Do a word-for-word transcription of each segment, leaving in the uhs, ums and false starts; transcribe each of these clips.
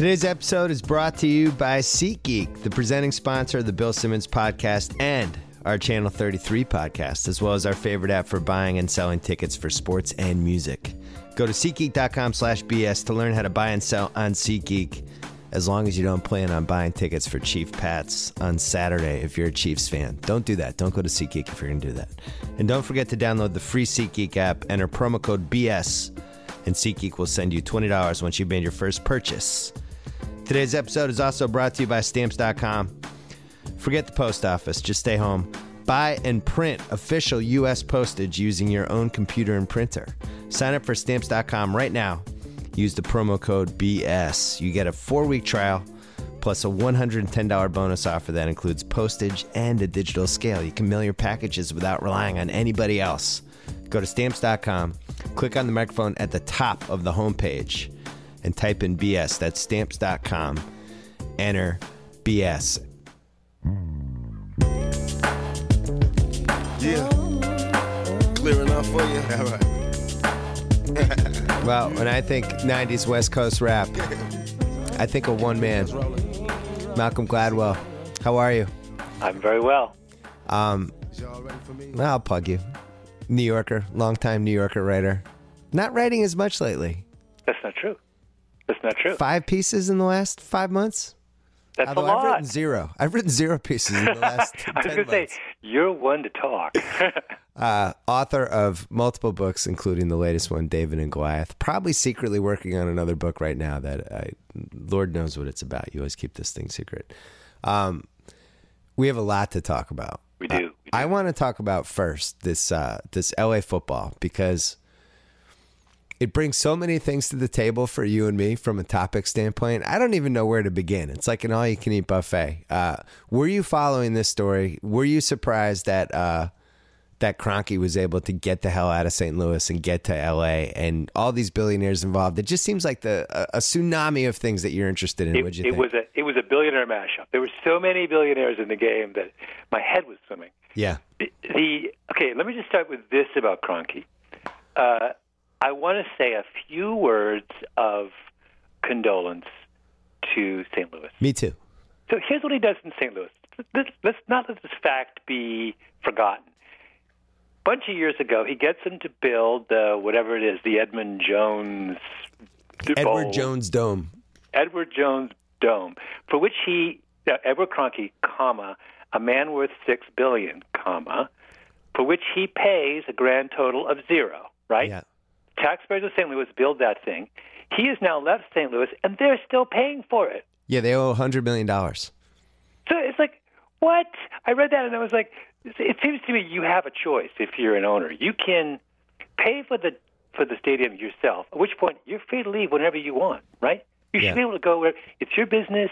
Today's episode is brought to you by SeatGeek, the presenting sponsor of the Bill Simmons podcast and our Channel thirty-three podcast, as well as our favorite app for buying and selling tickets for sports and music. Go to SeatGeek dot com slash B S to learn how to buy and sell on SeatGeek, as long as you don't plan on buying tickets for Chief Pats on Saturday if you're a Chiefs fan. Don't do that. Don't go to SeatGeek if you're going to do that. And don't forget to download the free SeatGeek app, enter promo code B S, and SeatGeek will send you twenty dollars once you've made your first purchase. Today's episode is also brought to you by Stamps dot com. Forget the post office. Just stay home. Buy and print official U S postage using your own computer and printer. Sign up for Stamps dot com right now. Use the promo code B S. You get a four-week trial plus a one hundred ten dollars bonus offer that includes postage and a digital scale. You can mail your packages without relying on anybody else. Go to Stamps dot com, click on the microphone at the top of the homepage, and type in B S. That's Stamps dot com. Enter B S. Yeah. Clear enough for you? All right. Well, when I think nineties West Coast rap, I think of one man, Malcolm Gladwell. How are you? I'm very well. Um, I'll pug you. New Yorker, longtime New Yorker writer. Not writing as much lately. That's not true. That's not true. Five pieces in the last five months? That's Although a lot. I've written zero. I've written zero pieces in the last ten months. I was going to say, you're one to talk. uh, author of multiple books, including the latest one, David and Goliath. Probably secretly working on another book right now that I, Lord knows what it's about. You always keep this thing secret. Um, we have a lot to talk about. We do. We do. Uh, I want to talk about first this uh, this L A football, because it brings so many things to the table for you and me from a topic standpoint. I don't even know where to begin. It's like an all-you-can-eat buffet. Uh, were you following this story? Were you surprised that uh, that Kroenke was able to get the hell out of Saint Louis and get to L A and all these billionaires involved? It just seems like the a, a tsunami of things that you're interested in. It, What'd you it think? was a it was a billionaire mashup. There were so many billionaires in the game that my head was swimming. Yeah. The, the okay. Let me just start with this about Kroenke. Uh, I want to say a few words of condolence to Saint Louis. Me too. So here's what he does in Saint Louis. Let's, let's not let this fact be forgotten. A bunch of years ago, he gets them to build the, whatever it is, the Edmund Jones... Edward Bowl, Jones Dome. Edward Jones Dome, for which he, uh, Edward Kroenke, comma, a man worth six billion dollars, comma, for which he pays a grand total of zero, right? Yeah. Taxpayers of Saint Louis build that thing. He has now left Saint Louis, and they're still paying for it. Yeah, they owe one hundred million dollars. So it's like, what? I read that, and I was like, it seems to me you have a choice if you're an owner. You can pay for the for the stadium yourself, at which point you're free to leave whenever you want, right? You should yeah. be able to go where it's your business.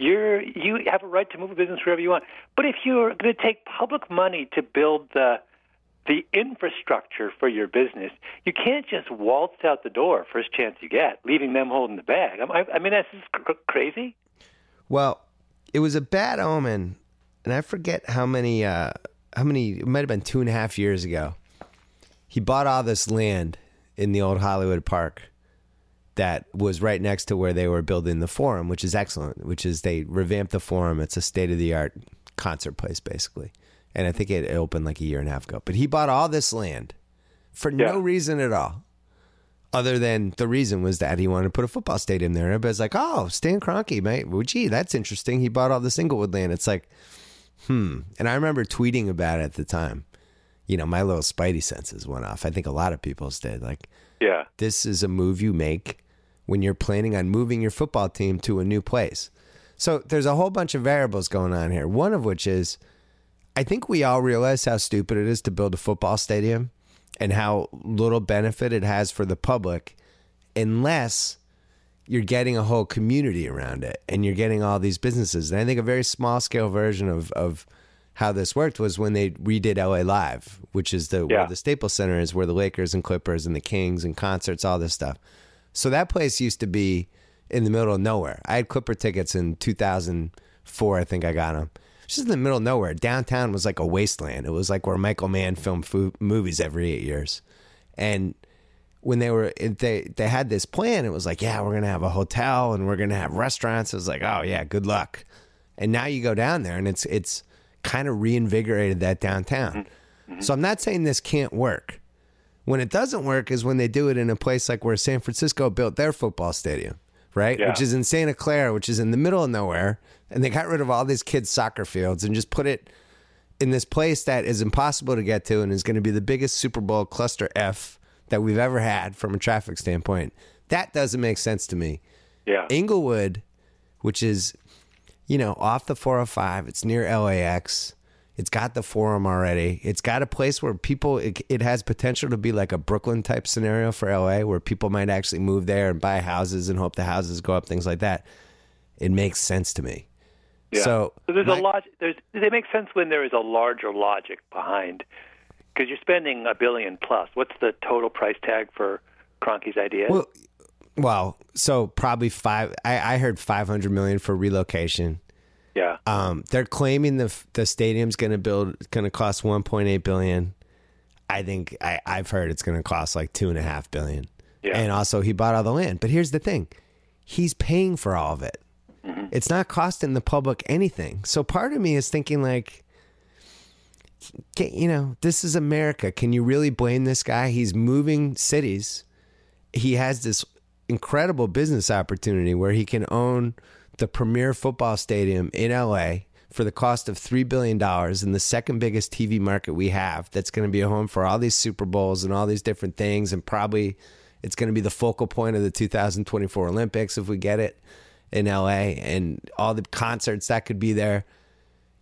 You're, you have a right to move a business wherever you want. But if you're going to take public money to build the the infrastructure for your business, you can't just waltz out the door first chance you get, leaving them holding the bag. I, I mean, that's just cr- crazy. Well, it was a bad omen, and I forget how many, uh, how many, it might have been two and a half years ago. He bought all this land in the old Hollywood Park that was right next to where they were building the Forum, which is excellent, which is they revamped the Forum. It's a state-of-the-art concert place, basically. And I think it opened like a year and a half ago. But he bought all this land for yeah. no reason at all, other than the reason was that he wanted to put a football stadium there. And everybody's like, oh, Stan Kroenke, mate. Well, gee, that's interesting. He bought all this Inglewood land. It's like, hmm. And I remember tweeting about it at the time. You know, my little spidey senses went off. I think a lot of people's did. Like, yeah, this is a move you make when you're planning on moving your football team to a new place. So there's a whole bunch of variables going on here, one of which is, I think we all realize how stupid it is to build a football stadium and how little benefit it has for the public unless you're getting a whole community around it and you're getting all these businesses. And I think a very small scale version of, of how this worked was when they redid L A Live, which is the yeah. where the Staples Center is, where the Lakers and Clippers and the Kings and concerts, all this stuff. So that place used to be in the middle of nowhere. I had Clipper tickets in two thousand four, I think I got them. Just in the middle of nowhere. Downtown was like a wasteland. It was like where Michael Mann filmed food, movies every eight years. And when they were, they, they had this plan. It was like, yeah, we're going to have a hotel and we're going to have restaurants. It was like, oh yeah, good luck. And now you go down there and it's, it's kind of reinvigorated that downtown. Mm-hmm. So I'm not saying this can't work. When it doesn't work is when they do it in a place like where San Francisco built their football stadium, right? Yeah. Which is in Santa Clara, which is in the middle of nowhere. And they got rid of all these kids' soccer fields and just put it in this place that is impossible to get to and is going to be the biggest Super Bowl cluster F that we've ever had from a traffic standpoint. That doesn't make sense to me. Yeah. Inglewood, which is, you know, off the four oh five, it's near L A X. It's got the Forum already. It's got a place where people, it, it has potential to be like a Brooklyn type scenario for L A, where people might actually move there and buy houses and hope the houses go up, things like that. It makes sense to me. Yeah. So, so there's my, a log- there's, they make sense when there is a larger logic behind, because you're spending a billion plus. What's the total price tag for Kroenke's idea? Well, well, so probably five. I, I heard five hundred million dollars for relocation. Yeah. Um, they're claiming the the stadium's going to build going to cost one point eight billion dollars. I think I, I've heard it's going to cost like two and a half billion. Yeah. And also, he bought all the land. But here's the thing: he's paying for all of it. Mm-hmm. It's not costing the public anything. So part of me is thinking like, can, you know, this is America. Can you really blame this guy? He's moving cities. He has this incredible business opportunity where he can own the premier football stadium in L A for the cost of three billion dollars in the second biggest T V market we have. That's going to be a home for all these Super Bowls and all these different things. And probably it's going to be the focal point of the two thousand twenty-four Olympics if we get it in L A, and all the concerts that could be there.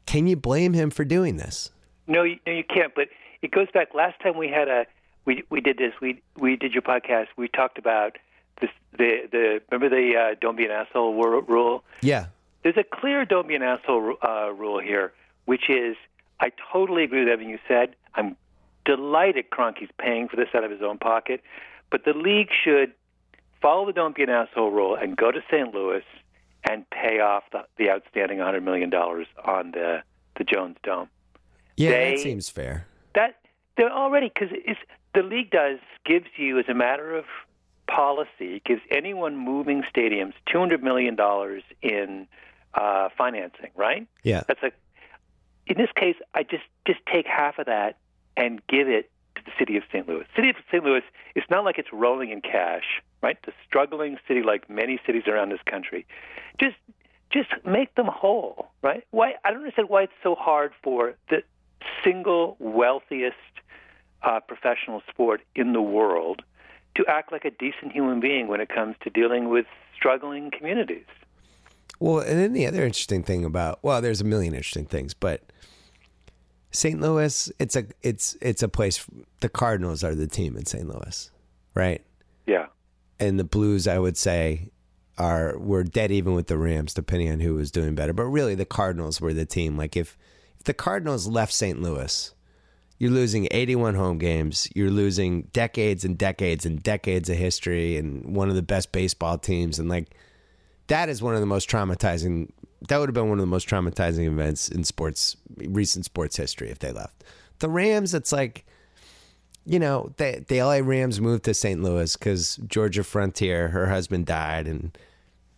Can you blame him for doing this? No, you, no, you can't. But it goes back. Last time we had a, we we did this. We we did your podcast. We talked about this. The the remember the uh, don't be an asshole rule. Yeah. There's a clear don't be an asshole uh, rule here, which is I totally agree with everything you said. I'm delighted Kroenke's paying for this out of his own pocket, but the league should follow the don't be an asshole rule and go to Saint Louis and pay off the, the outstanding one hundred million dollars on the, the Jones Dome. Yeah, they, that seems fair. That they're already, because the league does gives you, as a matter of policy, gives anyone moving stadiums two hundred million dollars in uh, financing, right? Yeah. That's like, in this case, I just, just take half of that and give it to the city of Saint Louis. City of Saint Louis, it's not like it's rolling in cash, right? The struggling city, like many cities around this country, just just make them whole, right? Why I don't understand why it's so hard for the single wealthiest uh, professional sport in the world to act like a decent human being when it comes to dealing with struggling communities. Well, and then the other interesting thing about well, there's a million interesting things, but Saint Louis, it's a it's it's a place. The Cardinals are the team in Saint Louis, right? Yeah. And the Blues, I would say, are were dead even with the Rams, depending on who was doing better. But really, the Cardinals were the team. Like, if, if the Cardinals left Saint Louis, you're losing eighty-one home games. You're losing decades and decades and decades of history and one of the best baseball teams. And, like, that is one of the most traumatizing – that would have been one of the most traumatizing events in sports – recent sports history if they left. The Rams, it's like – you know, the, the L A Rams moved to Saint Louis because Georgia Frontier, her husband died. And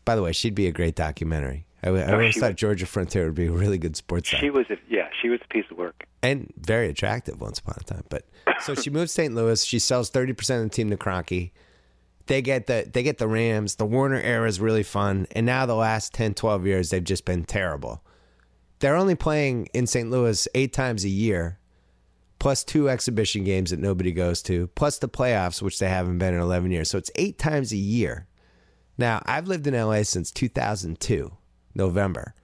by the way, she'd be a great documentary. I, I oh, always thought was, Georgia Frontier would be a really good sports doc. She was, a, yeah, she was a piece of work. And very attractive once upon a time. But so she moved to Saint Louis. She sells thirty percent of the team to Kroenke. They get the they get the Rams. The Warner era is really fun. And now the last ten, twelve years, they've just been terrible. They're only playing in Saint Louis eight times a year, plus two exhibition games that nobody goes to, plus the playoffs, which they haven't been in eleven years. So it's eight times a year. Now, I've lived in L A since two thousand two, November.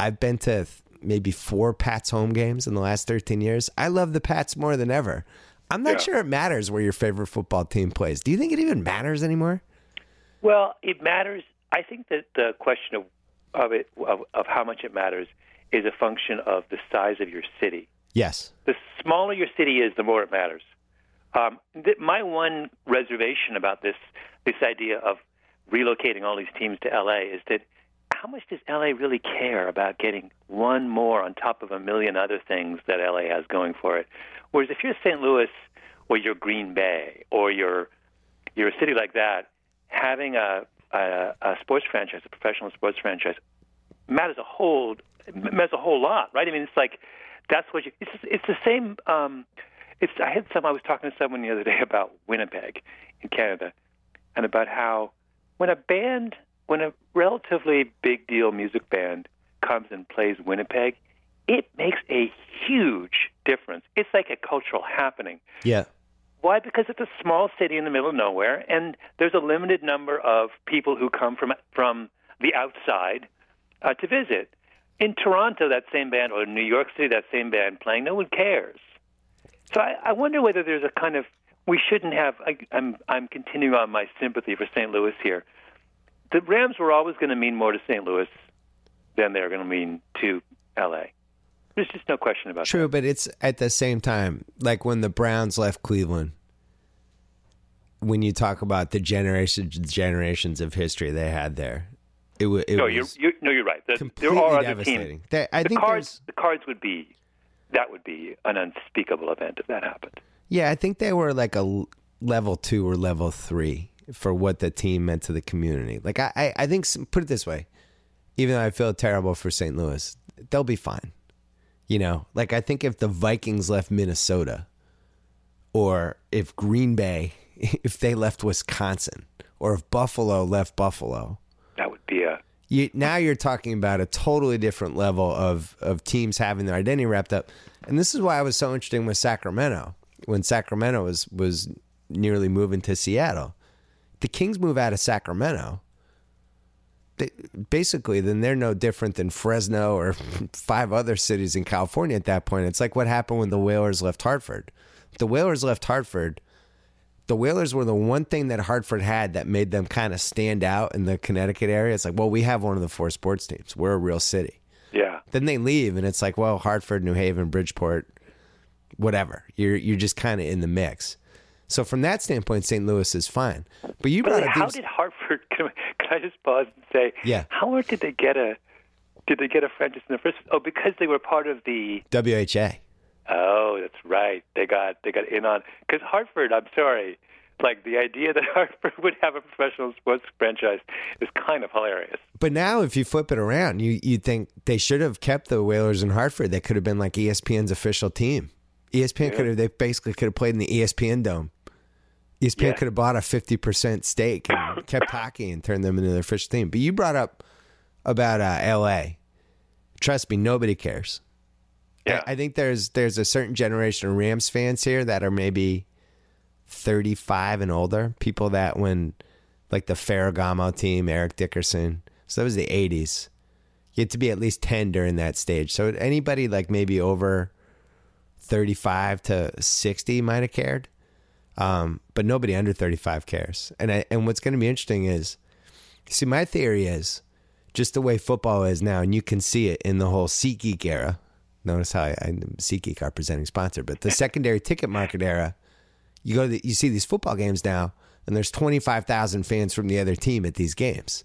I've been to maybe four Pats home games in the last thirteen years. I love the Pats more than ever. I'm not yeah. sure it matters where your favorite football team plays. Do you think it even matters anymore? Well, it matters. I think that the question of of, it, of, of how much it matters is a function of the size of your city. Yes. The smaller your city is, the more it matters. Um, th- my one reservation about this this idea of relocating all these teams to L A is that how much does L A really care about getting one more on top of a million other things that L A has going for it? Whereas if you're Saint Louis or you're Green Bay or you're you're a city like that, having a, a, a sports franchise, a professional sports franchise, matters a whole matters a whole lot, right? I mean, it's like that's what you. It's it's the same. Um, it's I had some. I was talking to someone the other day about Winnipeg in Canada, and about how when a band, when a relatively big deal music band comes and plays Winnipeg, it makes a huge difference. It's like a cultural happening. Yeah. Why? Because it's a small city in the middle of nowhere, and there's a limited number of people who come from from the outside uh, to visit. In Toronto, that same band, or in New York City, that same band playing, no one cares. So I, I wonder whether there's a kind of, we shouldn't have, I, I'm, I'm continuing on my sympathy for Saint Louis here. The Rams were always going to mean more to Saint Louis than they're going to mean to L A There's just no question about it. True, that. But it's at the same time, like when the Browns left Cleveland, when you talk about the generations generations of history they had there, it, w- it no, was you're, you're, no, you're right. The, completely there are devastating. There, I the, think cards, the cards would be, that would be an unspeakable event if that happened. Yeah, I think they were like a level two or level three for what the team meant to the community. Like I, I, I think, put it this way, even though I feel terrible for Saint Louis, they'll be fine. You know, like I think if the Vikings left Minnesota, or if Green Bay, if they left Wisconsin, or if Buffalo left Buffalo, that would be a. You, now you're talking about a totally different level of of teams having their identity wrapped up, and this is why I was so interested with Sacramento when Sacramento was was nearly moving to Seattle. The Kings move out of Sacramento. They, basically, then they're no different than Fresno or five other cities in California at that point. It's like what happened when the Whalers left Hartford. The Whalers left Hartford. The Whalers were the one thing that Hartford had that made them kind of stand out in the Connecticut area. It's like, well, we have one of the four sports teams. We're a real city. Yeah. Then they leave, and it's like, well, Hartford, New Haven, Bridgeport, whatever. You're you're just kind of in the mix. So from that standpoint, Saint Louis is fine. But you brought up how these... did Hartford? Can I just pause and say, yeah. How did they get a? Did they get a franchise in the first? Oh, because they were part of the W H A. Oh, that's right. They got they got in on because Hartford. I'm sorry, like the idea that Hartford would have a professional sports franchise is kind of hilarious. But now, if you flip it around, you you think they should have kept the Whalers in Hartford. They could have been like E S P N's official team. E S P N yeah. could have. They basically could have played in the E S P N Dome. E S P N yeah. could have bought a fifty percent stake and kept hockey and turned them into their official team. But you brought up about uh, L A. Trust me, nobody cares. Yeah. I, I think there's there's a certain generation of Rams fans here that are maybe thirty-five and older. People that when, like the Ferragamo team, Eric Dickerson. So that was the eighties. You had to be at least ten during that stage. So anybody like maybe over thirty-five to sixty might have cared. Um, but nobody under thirty-five cares. And I, and what's going to be interesting is, see, my theory is just the way football is now, and you can see it in the whole SeatGeek era. Notice how I, I SeatGeek, our presenting sponsor, but the secondary ticket market era, you go to the, you see these football games now, and there's twenty-five thousand fans from the other team at these games.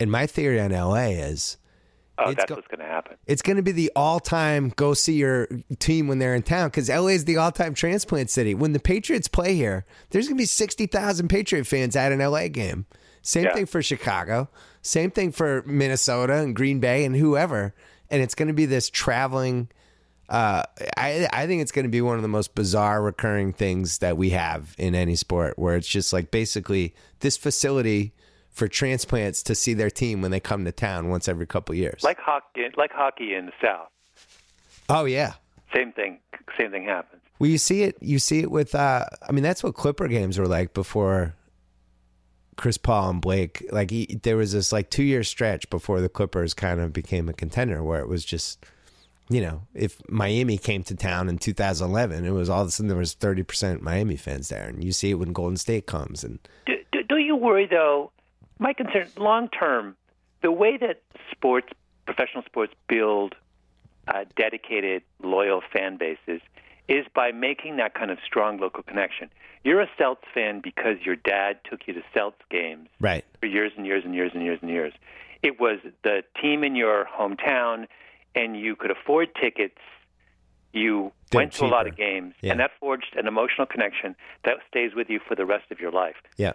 And my theory on L A is, oh, it's that's go- what's going to happen. It's going to be the all-time go see your team when they're in town, because L A is the all-time transplant city. When the Patriots play here, there's going to be sixty thousand Patriot fans at an L A game. Same yeah. thing for Chicago. Same thing for Minnesota and Green Bay and whoever. And it's going to be this traveling... Uh, I, I think it's going to be one of the most bizarre recurring things that we have in any sport, where it's just like basically this facility... for transplants to see their team when they come to town once every couple of years. Like hockey, like hockey in the South. Oh, yeah. Same thing. Same thing happens. Well, you see it. You see it with, uh, I mean, that's what Clipper games were like before Chris Paul and Blake. Like he, there was this like two-year stretch before the Clippers kind of became a contender where it was just, you know, if Miami came to town in two thousand eleven, it was all of a sudden there was thirty percent Miami fans there. And you see it when Golden State comes. And Do, do, do you worry, though, my concern, long-term, the way that sports, professional sports build uh, dedicated, loyal fan bases is by making that kind of strong local connection. You're a Celts fan because your dad took you to Celts games right. for years and years and years and years and years. It was the team in your hometown, and you could afford tickets you They're went to cheaper. a lot of games, yeah. and that forged an emotional connection that stays with you for the rest of your life. Yeah.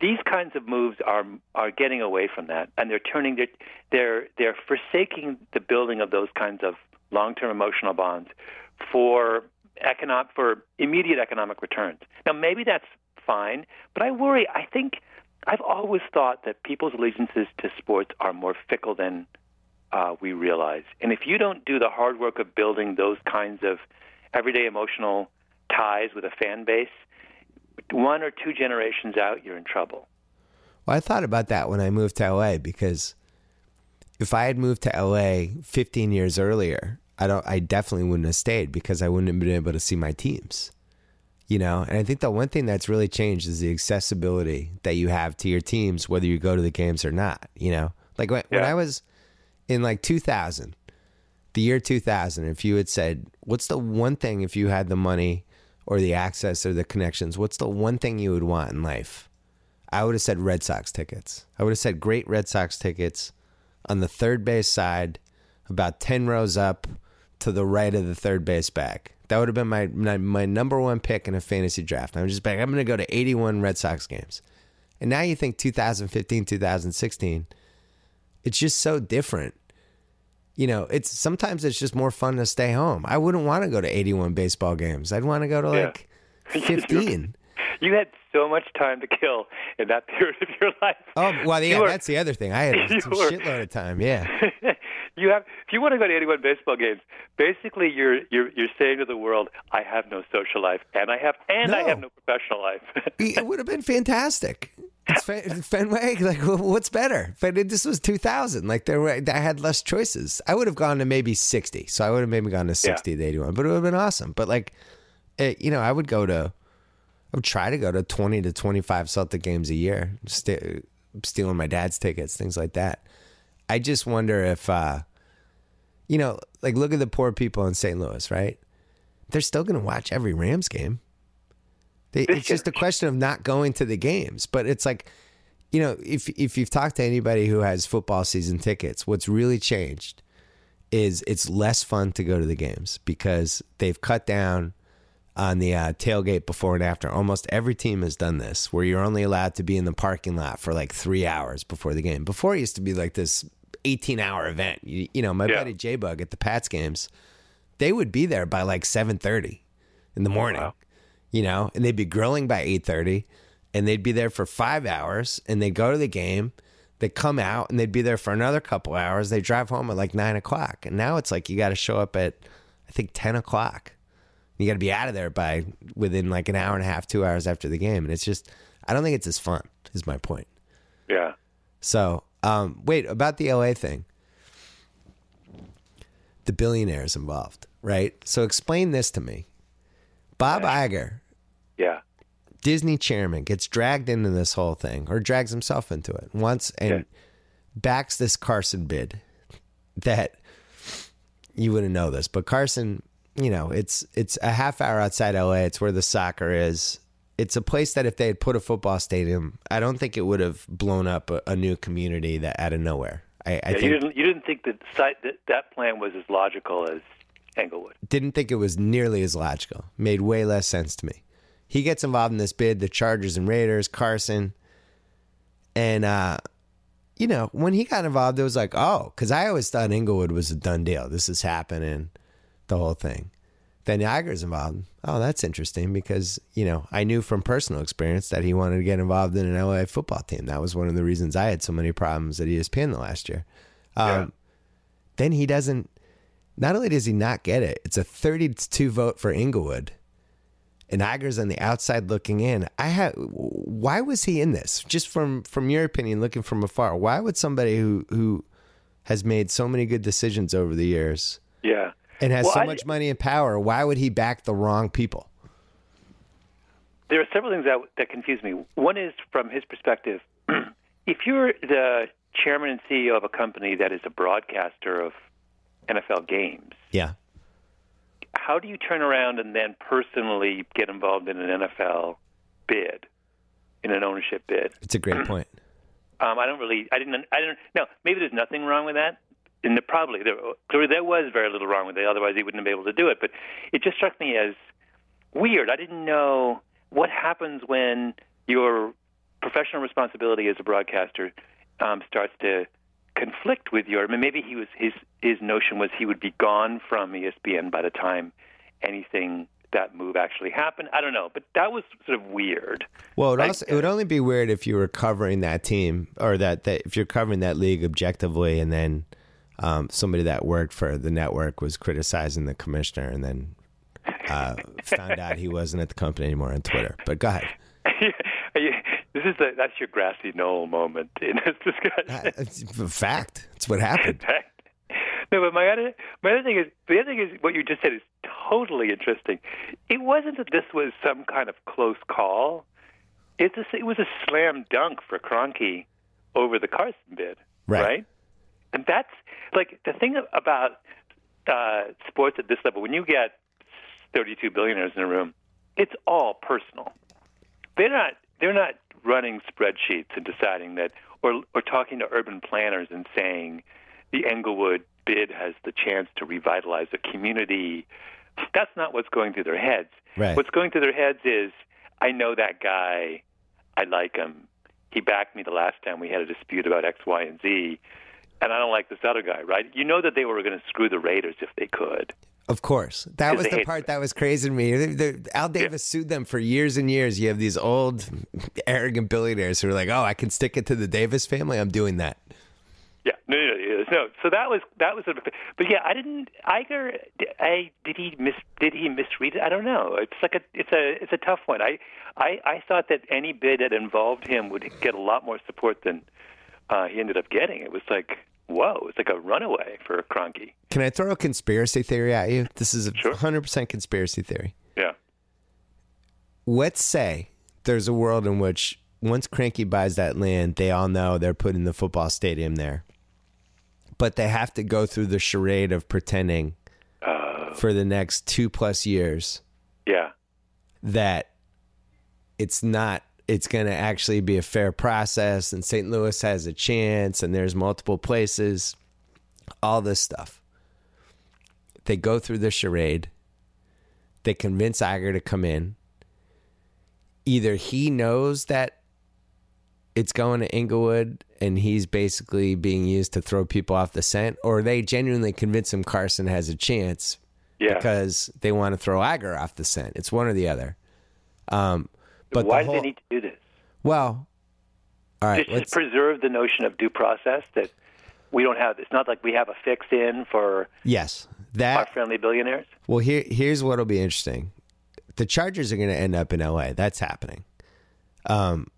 These kinds of moves are are getting away from that, and they're turning their, they're they're forsaking the building of those kinds of long-term emotional bonds for economic for immediate economic returns. Now, maybe that's fine, but I worry. I think I've always thought that people's allegiances to sports are more fickle than uh, we realize. And if you don't do the hard work of building those kinds of everyday emotional ties with a fan base, one or two generations out, you're in trouble. Well, I thought about that when I moved to L A, because if I had moved to L A fifteen years earlier, I don't. I definitely wouldn't have stayed, because I wouldn't have been able to see my teams. You know, and I think the one thing that's really changed is the accessibility that you have to your teams, whether you go to the games or not. You know, like when, yeah. when I was in like two thousand, the year two thousand, if you had said, what's the one thing, if you had the money or the access or the connections, what's the one thing you would want in life? I would have said Red Sox tickets. I would have said great Red Sox tickets on the third base side, about ten rows up to the right of the third base bag. That would have been my, my my number one pick in a fantasy draft. I was just like, I'm going to go to eighty-one Red Sox games. And now you think two thousand fifteen, two thousand sixteen, it's just so different. You know, it's sometimes it's just more fun to stay home. I wouldn't want to go to eighty-one baseball games. I'd want to go to yeah. like fifteen. You had so much time to kill in that period of your life. Oh, well, yeah, were, that's the other thing. I had a shitload of time, yeah. You have, if you want to go to eighty-one baseball games, basically you're you're you're saying to the world, I have no social life, and I have and no. I have no professional life. It would have been fantastic. It's Fen- Fenway, like, what's better? But it, this was two thousand. Like, there were, I had less choices. I would have gone to maybe sixty. So I would have maybe gone to sixty yeah. to eighty-one, but it would have been awesome. But like, it, you know, I would go to. I would try to go to twenty to twenty-five Celtic games a year, st- stealing my dad's tickets, things like that. I just wonder if, uh, you know, like look at the poor people in Saint Louis, right? They're still going to watch every Rams game. They, it's just a question of not going to the games. But it's like, you know, if if you've talked to anybody who has football season tickets, what's really changed is it's less fun to go to the games because they've cut down on the uh, tailgate before and after. Almost every team has done this, where you're only allowed to be in the parking lot for like three hours before the game. Before it used to be like this eighteen hour event. You, you know, my yeah. buddy J-Bug at the Pats games, they would be there by like seven thirty in the morning, oh, wow. you know, and they'd be grilling by eight thirty, and they'd be there for five hours, and they'd go to the game, they'd come out, and they'd be there for another couple hours. They drive home at like nine o'clock. And now it's like, you got to show up at, I think, ten o'clock. You got to be out of there by within like an hour and a half, two hours after the game. And it's just, I don't think it's as fun, is my point. Yeah. So, um, wait, about the L A thing. The billionaires involved, right? So explain this to me. Bob yeah. Iger. Yeah. Disney chairman gets dragged into this whole thing, or drags himself into it once, and yeah. backs this Carson bid that you wouldn't know this, but Carson... You know, it's it's a half hour outside L A. It's where the soccer is. It's a place that if they had put a football stadium, I don't think it would have blown up a, a new community that out of nowhere. I, yeah, I think, you didn't you didn't think that site that, that plan was as logical as Inglewood. Didn't think it was nearly as logical. Made way less sense to me. He gets involved in this bid, the Chargers and Raiders, Carson, and uh, you know, when he got involved, it was like, oh, because I always thought Inglewood was a done deal. This is happening. The whole thing. Then Iger's involved. Oh, that's interesting, because, you know, I knew from personal experience that he wanted to get involved in an L A football team. That was one of the reasons I had so many problems at E S P N the last year. Um, yeah. Then he doesn't, not only does he not get it, it's a thirty-two vote for Inglewood, and Iger's on the outside looking in. I had, why was he in this? Just from, from your opinion, looking from afar, why would somebody who, who has made so many good decisions over the years, yeah, and has well, so much I, money and power, why would he back the wrong people? There are several things that that confuse me. One is from his perspective. If you're the chairman and C E O of a company that is a broadcaster of N F L games, yeah, how do you turn around and then personally get involved in an N F L bid, in an ownership bid? It's a great point. Um, I don't really, I didn't, I didn't, no, maybe there's nothing wrong with that. and probably there, there was very little wrong with it, otherwise he wouldn't have been able to do it. But it just struck me as weird. I didn't know what happens when your professional responsibility as a broadcaster um, starts to conflict with your. I mean, maybe he was his his notion was he would be gone from E S P N by the time anything. That move actually happened. I don't know, but that was sort of weird. Well, it, also, it would only be weird if you were covering that team or that, that if you're covering that league objectively, and then um, somebody that worked for the network was criticizing the commissioner, and then uh, found out he wasn't at the company anymore on Twitter. But go ahead. This is the, that's your grassy knoll moment in this discussion. Uh, it's a fact. It's what happened. Fact. No, but my other my other thing is the other thing is what you just said is totally interesting. It wasn't that this was some kind of close call. It's a, it was a slam dunk for Kroenke over the Carson bid, right? right? And that's like the thing about uh, sports at this level. When you get thirty-two billionaires in a room, it's all personal. They're not they're not running spreadsheets and deciding that, or or talking to urban planners and saying the Inglewood bid has the chance to revitalize a community. That's not what's going through their heads. Right. What's going through their heads is, I know that guy. I like him. He backed me the last time we had a dispute about X, Y, and Z, and I don't like this other guy, right? You know that they were going to screw the Raiders if they could. Of course. That was the part them. that was crazy to me. They, they, Al Davis yeah. sued them for years and years. You have these old, arrogant billionaires who are like, oh, I can stick it to the Davis family. I'm doing that. Yeah, no, no, no, no. So that was that was, sort of, but yeah, I didn't. Iger, I did he mis did he misread it? I don't know. It's like a it's a it's a tough one. I I, I thought that any bid that involved him would get a lot more support than uh, he ended up getting. It was like whoa, it's like a runaway for Kroenke. Can I throw a conspiracy theory at you? This is a hundred percent conspiracy theory. Yeah. Let's say there's a world in which once Kroenke buys that land, they all know they're putting the football stadium there. But they have to go through the charade of pretending uh, for the next two plus years yeah. that it's not, it's going to actually be a fair process, and Saint Louis has a chance, and there's multiple places, all this stuff. They go through the charade. They convince Iger to come in. Either he knows that it's going to Inglewood and he's basically being used to throw people off the scent, or they genuinely convince him Carson has a chance yeah. because they want to throw Iger off the scent. It's one or the other. Um, but why the whole, do they need to do this? Well, all right. Just to preserve the notion of due process that we don't have. It's not like we have a fix in for yes, that, our friendly billionaires. Well, here, here's what will be interesting. The Chargers are going to end up in L A. That's happening. Um,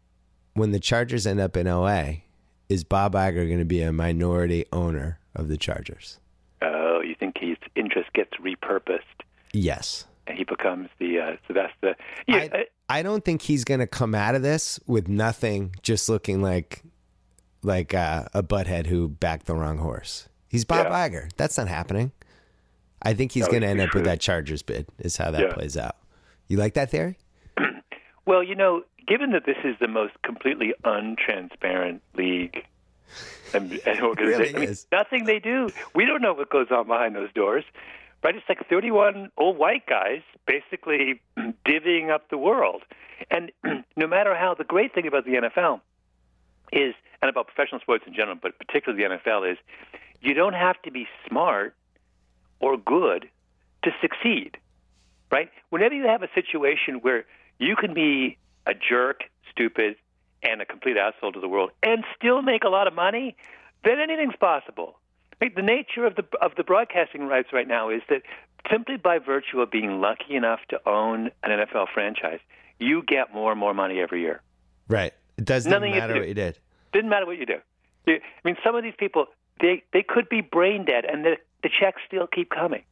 When the Chargers end up in L A, is Bob Iger going to be a minority owner of the Chargers? Oh, you think his interest gets repurposed? Yes. And he becomes the, uh, so that's the... Yeah, I, I don't think he's going to come out of this with nothing, just looking like like uh, a butthead who backed the wrong horse. He's Bob yeah. Iger. That's not happening. I think he's going to end up with that Chargers bid, is how that yeah. plays out. You like that theory? Well, you know... Given that this is the most completely untransparent league and, and organization, really I mean, nothing they do. We don't know what goes on behind those doors, right? It's like thirty-one old white guys basically divvying up the world. And no matter how, the great thing about the N F L is, and about professional sports in general, but particularly the N F L, is you don't have to be smart or good to succeed, right? Whenever you have a situation where you can be a jerk, stupid, and a complete asshole to the world, and still make a lot of money, then anything's possible. Right? The nature of the of the broadcasting rights right now is that simply by virtue of being lucky enough to own an N F L franchise, you get more and more money every year. Right. It doesn't Nothing matter you what you did. Didn't matter what you do. I mean, some of these people, they, they could be brain dead, and the, the checks still keep coming.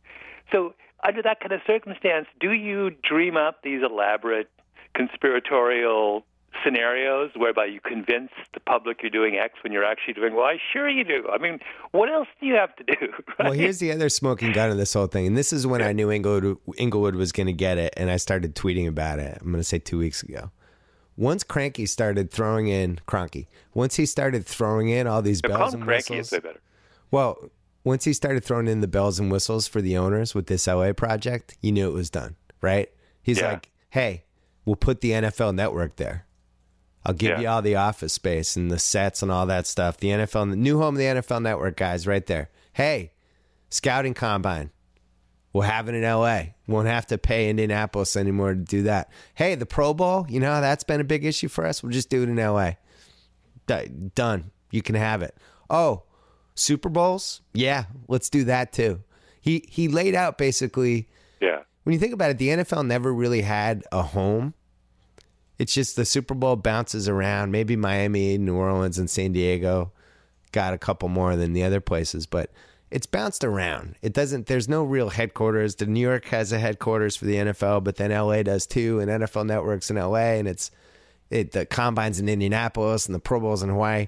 So under that kind of circumstance, do you dream up these elaborate conspiratorial scenarios whereby you convince the public you're doing X when you're actually doing Y? Sure you do. I mean, what else do you have to do? Right? Well, here's the other smoking gun of this whole thing. And this is when yeah. I knew Inglewood, Inglewood was going to get it, and I started tweeting about it. I'm going to say two weeks ago. Once Kroenke started throwing in, Kroenke, once he started throwing in all these now bells and whistles. Kroenke is way better. Well, once he started throwing in the bells and whistles for the owners with this L A project, you knew it was done, right? He's yeah. like, hey, we'll put the N F L Network there. I'll give yeah. you all the office space and the sets and all that stuff. The N F L, the new home of the N F L Network, guys, right there. Hey, scouting combine. We'll have it in L A. Won't have to pay Indianapolis anymore to do that. Hey, the Pro Bowl, you know, that's been a big issue for us. We'll just do it in L A. D- done. You can have it. Oh, Super Bowls? Yeah, let's do that too. He he laid out basically. Yeah. When you think about it, the N F L never really had a home. It's just the Super Bowl bounces around. Maybe Miami, New Orleans, and San Diego got a couple more than the other places, but it's bounced around. It doesn't, there's no real headquarters. The New York has a headquarters for the N F L, but then L A does too, and N F L Network's in L A, and it's it, the Combine's in Indianapolis, and the Pro Bowl's in Hawaii.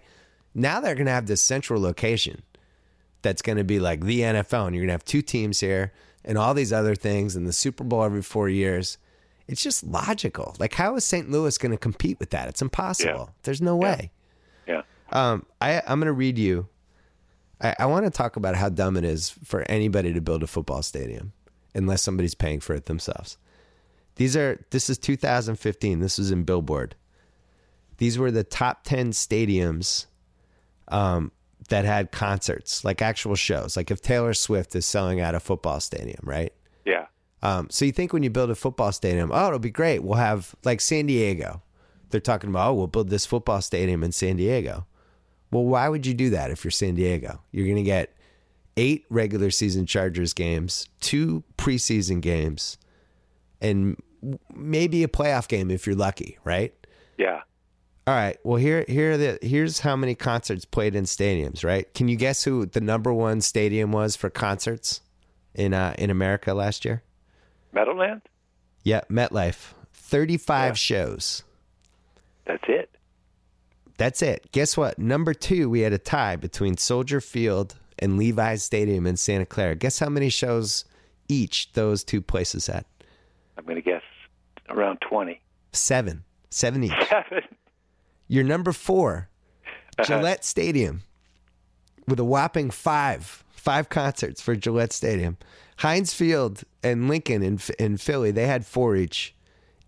Now they're going to have this central location that's going to be like the N F L, and you're going to have two teams here and all these other things and the Super Bowl every four years. It's just logical. Like, how is Saint Louis going to compete with that? It's impossible. Yeah. There's no way. Yeah. yeah. Um, I, I'm going to read you. I, I want to talk about how dumb it is for anybody to build a football stadium unless somebody's paying for it themselves. These are, this is two thousand fifteen. This is in Billboard. These were the top ten stadiums um, that had concerts, like actual shows. Like if Taylor Swift is selling out a football stadium, right? Yeah. Um, so you think when you build a football stadium, oh, it'll be great. We'll have like San Diego. They're talking about, oh, we'll build this football stadium in San Diego. Well, why would you do that if you're San Diego? You're going to get eight regular season Chargers games, two preseason games, and maybe a playoff game if you're lucky, right? Yeah. All right. Well, here, here, are the, here's how many concerts played in stadiums, right? Can you guess who the number one stadium was for concerts in uh, in America last year? Meadowland? Yeah, MetLife. thirty-five yeah. shows. That's it. That's it. Guess what? Number two, we had a tie between Soldier Field and Levi's Stadium in Santa Clara. Guess how many shows each those two places had? I'm going to guess around twenty. Seven. Seven each. Seven. You're number four, Gillette Stadium, with a whopping five. Five concerts for Gillette Stadium. Heinz Field and Lincoln in, in Philly, they had four each.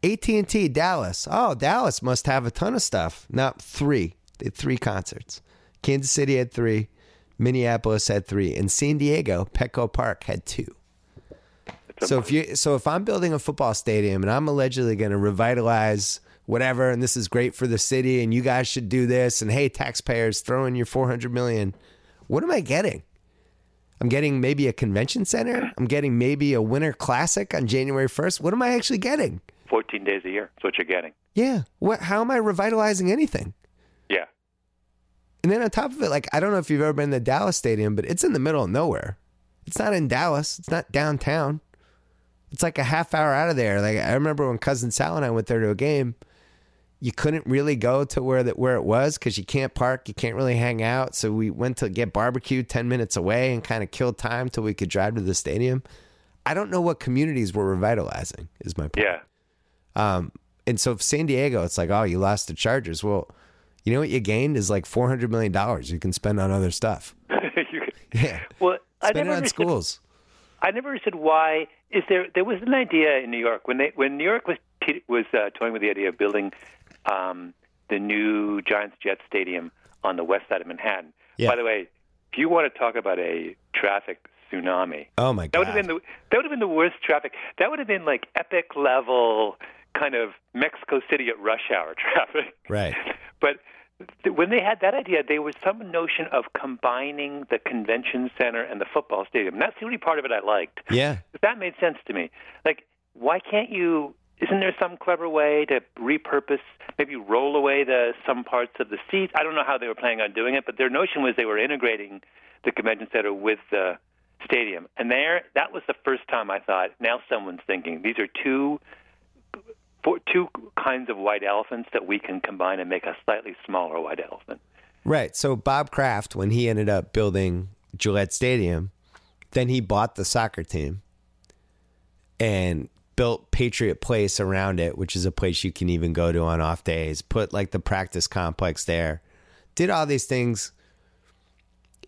A T and T, Dallas. Oh, Dallas must have a ton of stuff. No, three. They had three concerts. Kansas City had three. Minneapolis had three. And San Diego, Petco Park, had two. So if you, so if I'm building a football stadium and I'm allegedly going to revitalize whatever, and this is great for the city, and you guys should do this, and hey, taxpayers, throw in your four hundred million dollars, what am I getting? I'm getting maybe a convention center. I'm getting maybe a winter classic on January first. What am I actually getting? fourteen days a year. That's what you're getting. Yeah. What? How am I revitalizing anything? Yeah. And then on top of it, like, I don't know if you've ever been to Dallas Stadium, but it's in the middle of nowhere. It's not in Dallas. It's not downtown. It's like a half hour out of there. Like, I remember when Cousin Sal and I went there to a game, you couldn't really go to where that where it was because you can't park. You can't really hang out. So we went to get barbecue ten minutes away and kind of killed time till we could drive to the stadium. I don't know what communities we're revitalizing is my point. Yeah. Um, and so if San Diego, it's like, oh, you lost the Chargers. Well, you know what you gained is like four hundred million dollars you can spend on other stuff. yeah. Well, I spend never it on schools. I never understood why. Is there, there was an idea in New York when they, when New York was, was uh, toying with the idea of building, um, the new Giants Jets Stadium on the west side of Manhattan. Yeah. By the way, if you want to talk about a traffic tsunami, oh my God, that would have been the, that would have been the worst traffic. That would have been like epic level, kind of Mexico City at rush hour traffic. Right. But th- when they had that idea, there was some notion of combining the convention center and the football stadium. That's the only part of it I liked. Yeah. But that made sense to me. Like, why can't you, isn't there some clever way to repurpose, maybe roll away the some parts of the seats? I don't know how they were planning on doing it, but their notion was they were integrating the convention center with the stadium. And there, that was the first time I thought, now someone's thinking, these are two... For two kinds of white elephants that we can combine and make a slightly smaller white elephant. Right. So Bob Kraft, when he ended up building Gillette Stadium, then he bought the soccer team and built Patriot Place around it, which is a place you can even go to on off days, put like the practice complex there, did all these things.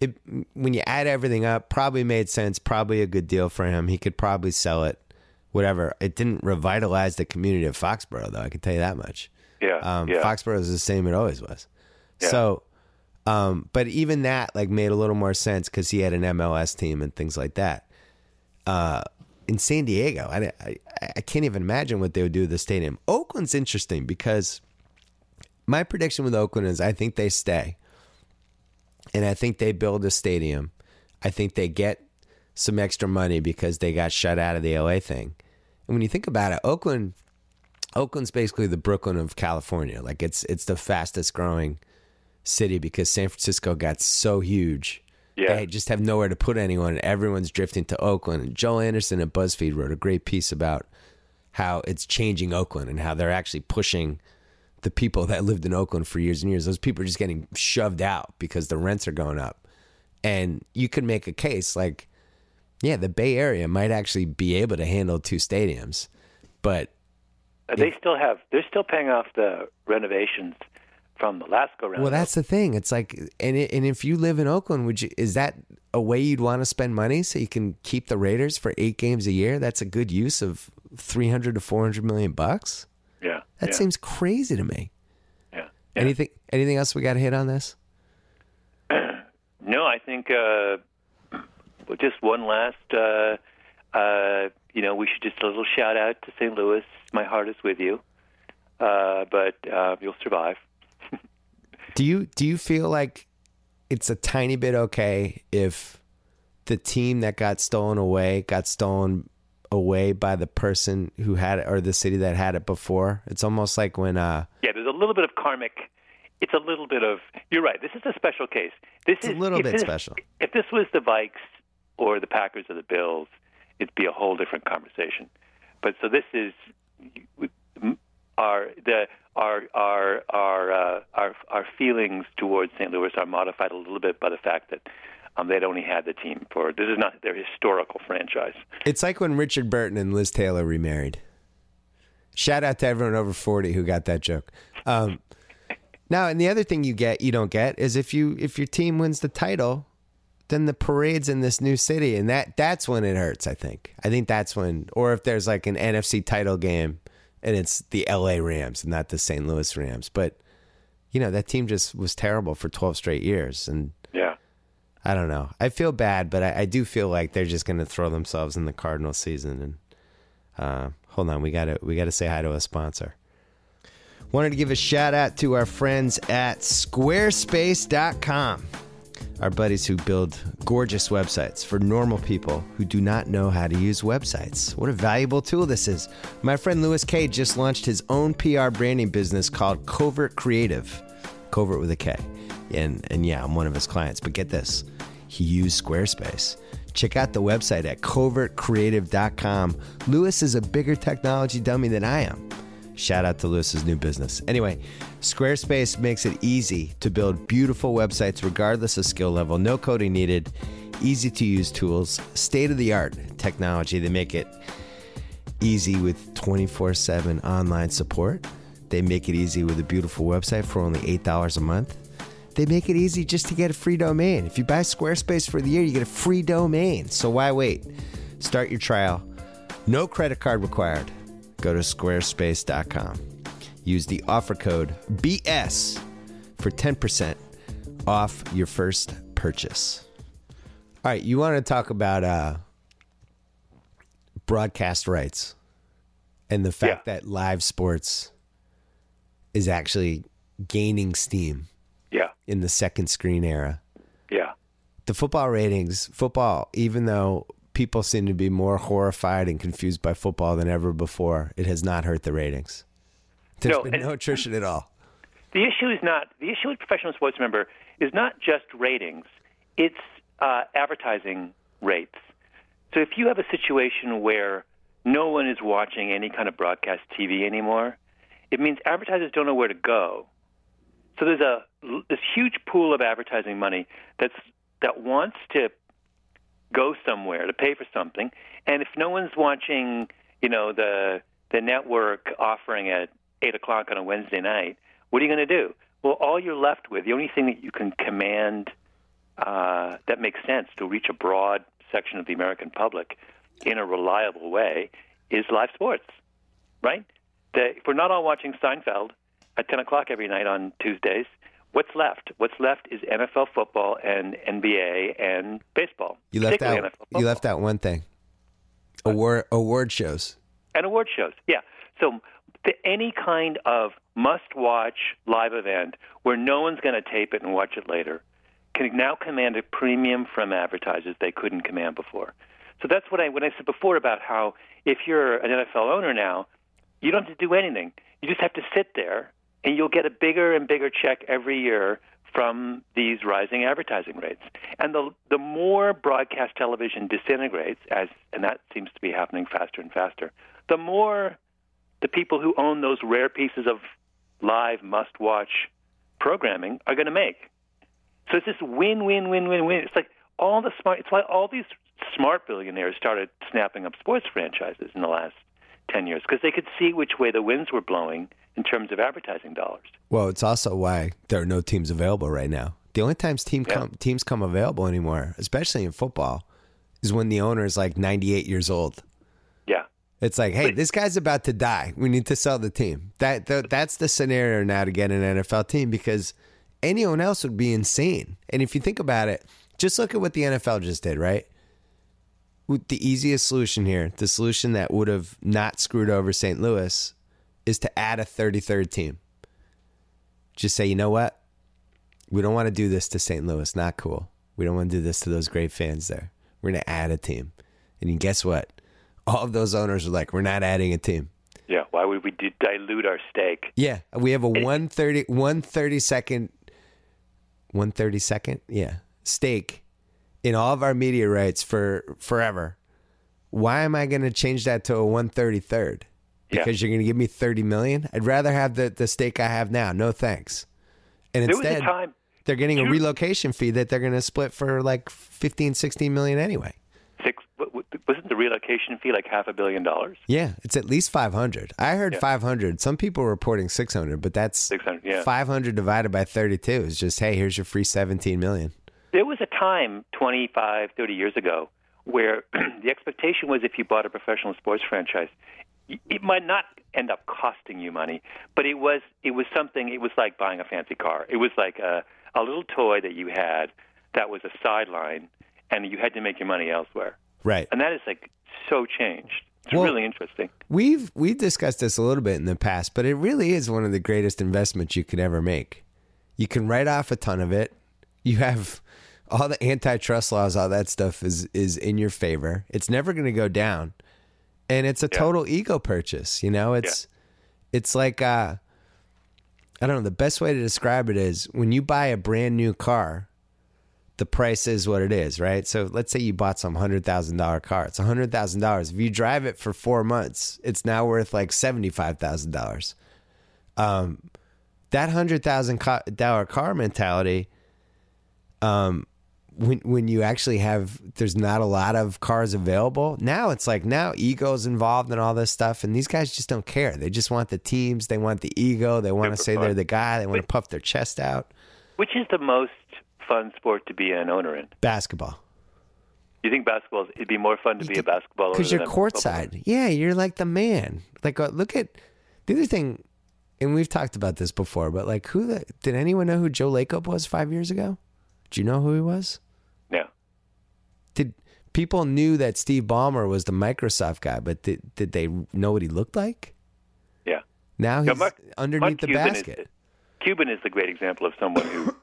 it, when you add everything up, probably made sense, probably a good deal for him. He could probably sell it, whatever. It didn't revitalize the community of Foxborough, though. I can tell you that much. Yeah, um, yeah. Foxborough is the same it always was. Yeah. So, um, but even that like made a little more sense because he had an M L S team and things like that. Uh, in San Diego, I, I, I can't even imagine what they would do with the stadium. Oakland's interesting because my prediction with Oakland is I think they stay. And I think they build a stadium. I think they get some extra money because they got shut out of the L A thing. And when you think about it, Oakland, Oakland's basically the Brooklyn of California. Like it's it's the fastest growing city because San Francisco got so huge. Yeah. They just have nowhere to put anyone. Everyone's drifting to Oakland. And Joel Anderson at BuzzFeed wrote a great piece about how it's changing Oakland and how they're actually pushing the people that lived in Oakland for years and years. Those people are just getting shoved out because the rents are going up. And you could make a case like, yeah, the Bay Area might actually be able to handle two stadiums, but they if, still have, they're still paying off the renovations from the last go round. Well, that's the thing. It's like, and it, and if you live in Oakland, would you, is that a way you'd want to spend money so you can keep the Raiders for eight games a year? That's a good use of three hundred to four hundred million bucks. Yeah, that yeah. seems crazy to me. Yeah. yeah. Anything? Anything else we got to hit on this? No, I think uh, just one last. Uh, uh, you know, we should just a little shout out to Saint Louis. My heart is with you, uh, but uh, you'll survive. do you do you feel like it's a tiny bit okay if the team that got stolen away got stolen away by the person who had it or the city that had it before? It's almost like when uh yeah there's a little bit of karmic, it's a little bit of, you're right, this is a special case. This is a little bit special. If this was the Vikes or the Packers or the Bills, it'd be a whole different conversation, but so this is our the our our our uh, our our feelings towards Saint Louis are modified a little bit by the fact that Um, they'd only had the team for, this is not their historical franchise. It's like when Richard Burton and Liz Taylor remarried. Shout out to everyone over forty who got that joke. Um, now, and the other thing you get, you don't get, is if you if your team wins the title, then the parade's in this new city, and that that's when it hurts. I think. I think that's when, or if there's like an N F C title game, and it's the L A Rams and not the Saint Louis Rams, but you know that team just was terrible for twelve straight years, and yeah. I don't know. I feel bad, but I, I do feel like they're just going to throw themselves in the Cardinals season. And uh, hold on, we got to we got to say hi to a sponsor. Wanted to give a shout out to our friends at Squarespace dot com, our buddies who build gorgeous websites for normal people who do not know how to use websites. What a valuable tool this is! My friend Lewis K just launched his own P R branding business called Covert Creative, Covert with a K. And, and yeah, I'm one of his clients, but get this, he used Squarespace. Check out the website at covert creative dot com. Lewis is a bigger technology dummy than I am. Shout out to Lewis's new business. Anyway, Squarespace makes it easy to build beautiful websites regardless of skill level, no coding needed, easy to use tools, state-of-the-art technology. They make it easy with twenty-four seven online support. They make it easy with a beautiful website for only eight dollars a month. They make it easy just to get a free domain. If you buy Squarespace for the year, you get a free domain. So why wait? Start your trial. No credit card required. Go to squarespace dot com. Use the offer code B S for ten percent off your first purchase. All right, you want to talk about uh, broadcast rights and the fact yeah. that live sports is actually gaining steam. Yeah. In the second screen era. Yeah. The football ratings, football, even though people seem to be more horrified and confused by football than ever before, it has not hurt the ratings. There's no, been no attrition at all. The issue is not, the issue with professional sports, remember, is not just ratings. It's uh, advertising rates. So if you have a situation where no one is watching any kind of broadcast T V anymore, it means advertisers don't know where to go. So there's a this huge pool of advertising money that's that wants to go somewhere to pay for something, and if no one's watching, you know, the the network offering at eight o'clock on a Wednesday night, what are you going to do? Well, all you're left with, the only thing that you can command uh, that makes sense to reach a broad section of the American public in a reliable way is live sports, right? The, if we're not all watching Seinfeld at ten o'clock every night on Tuesdays, what's left? What's left is N F L football and N B A and baseball. You left out. You left out one thing: award award shows. And award shows, yeah. So to any kind of must-watch live event where no one's going to tape it and watch it later can now command a premium from advertisers they couldn't command before. So that's what I when I said before about how if you're an N F L owner now, you don't have to do anything. You just have to sit there, and you'll get a bigger and bigger check every year from these rising advertising rates. And the the more broadcast television disintegrates, as and that seems to be happening faster and faster, the more the people who own those rare pieces of live must-watch programming are going to make. So it's just win, win, win, win, win. It's like all the smart. It's why all these smart billionaires started snapping up sports franchises in the last ten years, because they could see which way the winds were blowing in terms of advertising dollars. Well, it's also why there are no teams available right now. The only times team yeah. come, teams come available anymore, especially in football, is when the owner is like ninety-eight years old. Yeah. It's like, hey, this guy's about to die. We need to sell the team. That th- That's the scenario now to get an N F L team, because anyone else would be insane. And if you think about it, just look at what the N F L just did, right? The easiest solution here, the solution that would have not screwed over Saint Louis, is to add a thirty-third team. Just say, you know what? We don't want to do this to Saint Louis. Not cool. We don't want to do this to those great fans there. We're going to add a team. And guess what? All of those owners are like, we're not adding a team. Yeah, why would we dilute our stake? Yeah, we have a one thirty-second, one thirty-second, yeah, stake in all of our media rights for forever. Why am I going to change that to a one thirty-third? Because yeah. you're going to give me thirty million dollars? I'd rather have the, the stake I have now. No thanks. And there instead, time, they're getting two, a relocation fee that they're going to split for like fifteen, sixteen million dollars anyway. Six, wasn't the relocation fee like half a billion dollars? Yeah, it's at least five hundred. I heard yeah. five hundred. Some people were reporting six hundred, but that's six hundred, yeah. five hundred divided by thirty-two is just, hey, here's your free seventeen million dollars. There was a time twenty-five, thirty years ago where the expectation was if you bought a professional sports franchise, it might not end up costing you money, but it was it was something, it was like buying a fancy car. It was like a, a little toy that you had that was a sideline, and you had to make your money elsewhere. Right. And that is like so changed. It's well, really interesting. We've, we've discussed this a little bit in the past, but it really is one of the greatest investments you could ever make. You can write off a ton of it. You have all the antitrust laws, all that stuff is is in your favor. It's never going to go down, and it's a yeah. total ego purchase. You know, it's yeah. it's like uh, I don't know. The best way to describe it is when you buy a brand new car, the price is what it is, right? So let's say you bought some hundred thousand dollar car. It's a hundred thousand dollars. If you drive it for four months, it's now worth like seventy five thousand dollars. Um, that hundred thousand dollar car mentality. Um, when when you actually have, there's not a lot of cars available. Now it's like, now ego's involved in all this stuff, and these guys just don't care. They just want the teams. They want the ego. They want to say they're the guy. They want to puff their chest out. Which is the most fun sport to be an owner in? Basketball. You think basketball, it'd be more fun to be a basketball owner? Because you're courtside. Yeah, you're like the man. Like, look at, the other thing, and we've talked about this before, but like, who the, did anyone know who Joe Lacob was five years ago? Do you know who he was? No. Did people knew that Steve Ballmer was the Microsoft guy, but did, did they know what he looked like? Yeah. Now he's no, Mark, underneath Mark the Cuban basket. Is, Cuban is the great example of someone who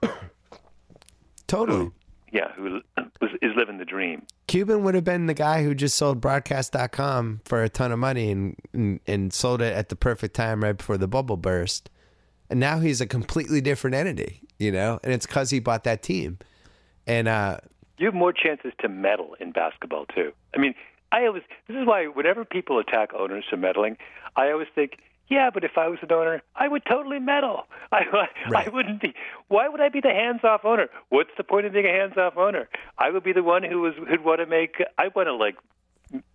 totally, who, yeah, who is living the dream. Cuban would have been the guy who just sold broadcast dot com for a ton of money and, and and sold it at the perfect time right before the bubble burst. And now he's a completely different entity, you know, and it's because he bought that team. And uh, you have more chances to meddle in basketball, too. I mean, I always, this is why whenever people attack owners for meddling, I always think, yeah, but if I was an owner, I would totally meddle. I, I, right. I wouldn't be. Why would I be the hands-off owner? What's the point of being a hands-off owner? I would be the one who was, who'd want to make, I want to, like,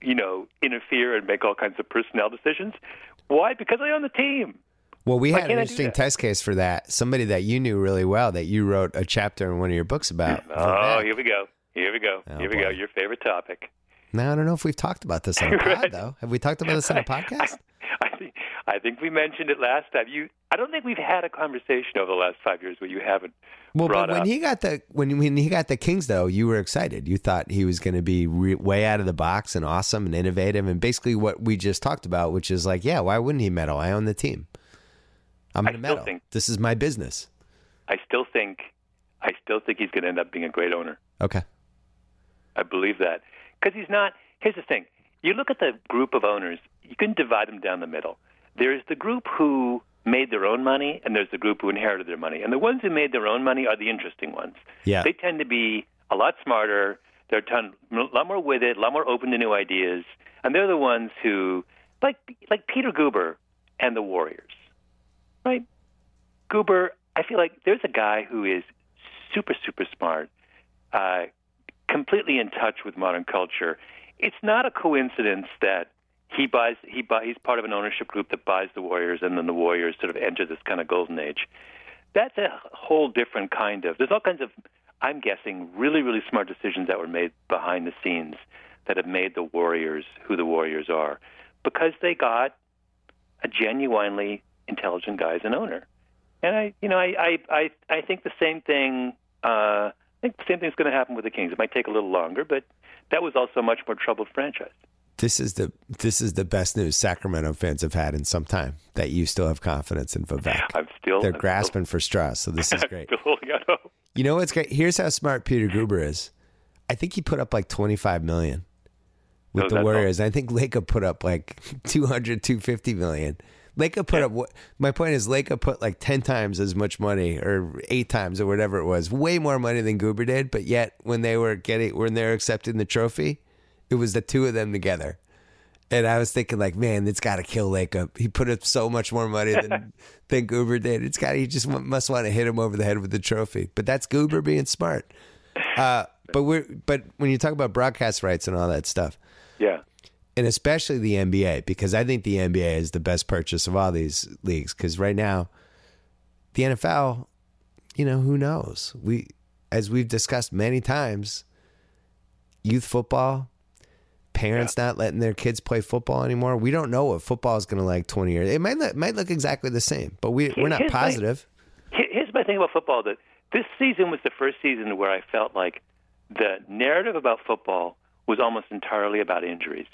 you know, interfere and make all kinds of personnel decisions. Why? Because I own the team. Well, we had an interesting test case for that. Somebody that you knew really well that you wrote a chapter in one of your books about. Oh, here we go. Here we go. Oh, here we boy. go. Your favorite topic. Now, I don't know if we've talked about this on a pod, though. Have we talked about this on a podcast? I, I, think, I think we mentioned it last time. You, I don't think we've had a conversation over the last five years where you haven't well, brought but when up. He got the, when, when he got the Kings, though, you were excited. You thought he was going to be re- way out of the box and awesome and innovative and basically what we just talked about, which is like, yeah, why wouldn't he medal? I own the team. I'm going to medal. Think, this is my business. I still think I still think he's going to end up being a great owner. Okay. I believe that. Because he's not – here's the thing. You look at the group of owners, you can divide them down the middle. There's the group who made their own money, and there's the group who inherited their money. And the ones who made their own money are the interesting ones. Yeah. They tend to be a lot smarter. They're a, ton, a lot more with it, a lot more open to new ideas. And they're the ones who – like like Peter Guber and the Warriors, right? Guber, I feel like there's a guy who is super, super smart, uh, completely in touch with modern culture. It's not a coincidence that he buys. He buy, he's part of an ownership group that buys the Warriors, and then the Warriors sort of enter this kind of golden age. That's a whole different kind of. There's all kinds of, I'm guessing, really, really smart decisions that were made behind the scenes that have made the Warriors who the Warriors are, because they got a genuinely intelligent guy as an owner. And I, you know, I, I, I, I think the same thing. Uh, I think the same thing's going to happen with the Kings. It might take a little longer, but that was also a much more troubled franchise. This is the this is the best news Sacramento fans have had in some time, that you still have confidence in Vivek. I'm still They're I'm grasping still, for straws, so this is great. I'm still holding out hope. You know what's great? Here's how smart Peter Guber is. I think he put up like twenty-five million dollars with no, the Warriors. I think Laker put up like two hundred, two hundred fifty million dollars. Laker put up, my point is Laker put like ten times as much money or eight times or whatever it was, way more money than Guber did. But yet when they were getting, when they were accepting the trophy, it was the two of them together. And I was thinking like, man, it's got to kill Laker. He put up so much more money than, than Guber did. It's got, he just must want to hit him over the head with the trophy, but that's Guber being smart. Uh, but we're, but when you talk about broadcast rights and all that stuff. Yeah. And especially the N B A, because I think the N B A is the best purchase of all these leagues. Because right now, the N F L, you know, who knows? We, as we've discussed many times, youth football, parents yeah. not letting their kids play football anymore. We don't know what football is going to like twenty years. It might look, might look exactly the same, but we, we're not positive. My, here's my thing about football, that this season was the first season where I felt like the narrative about football was almost entirely about injuries.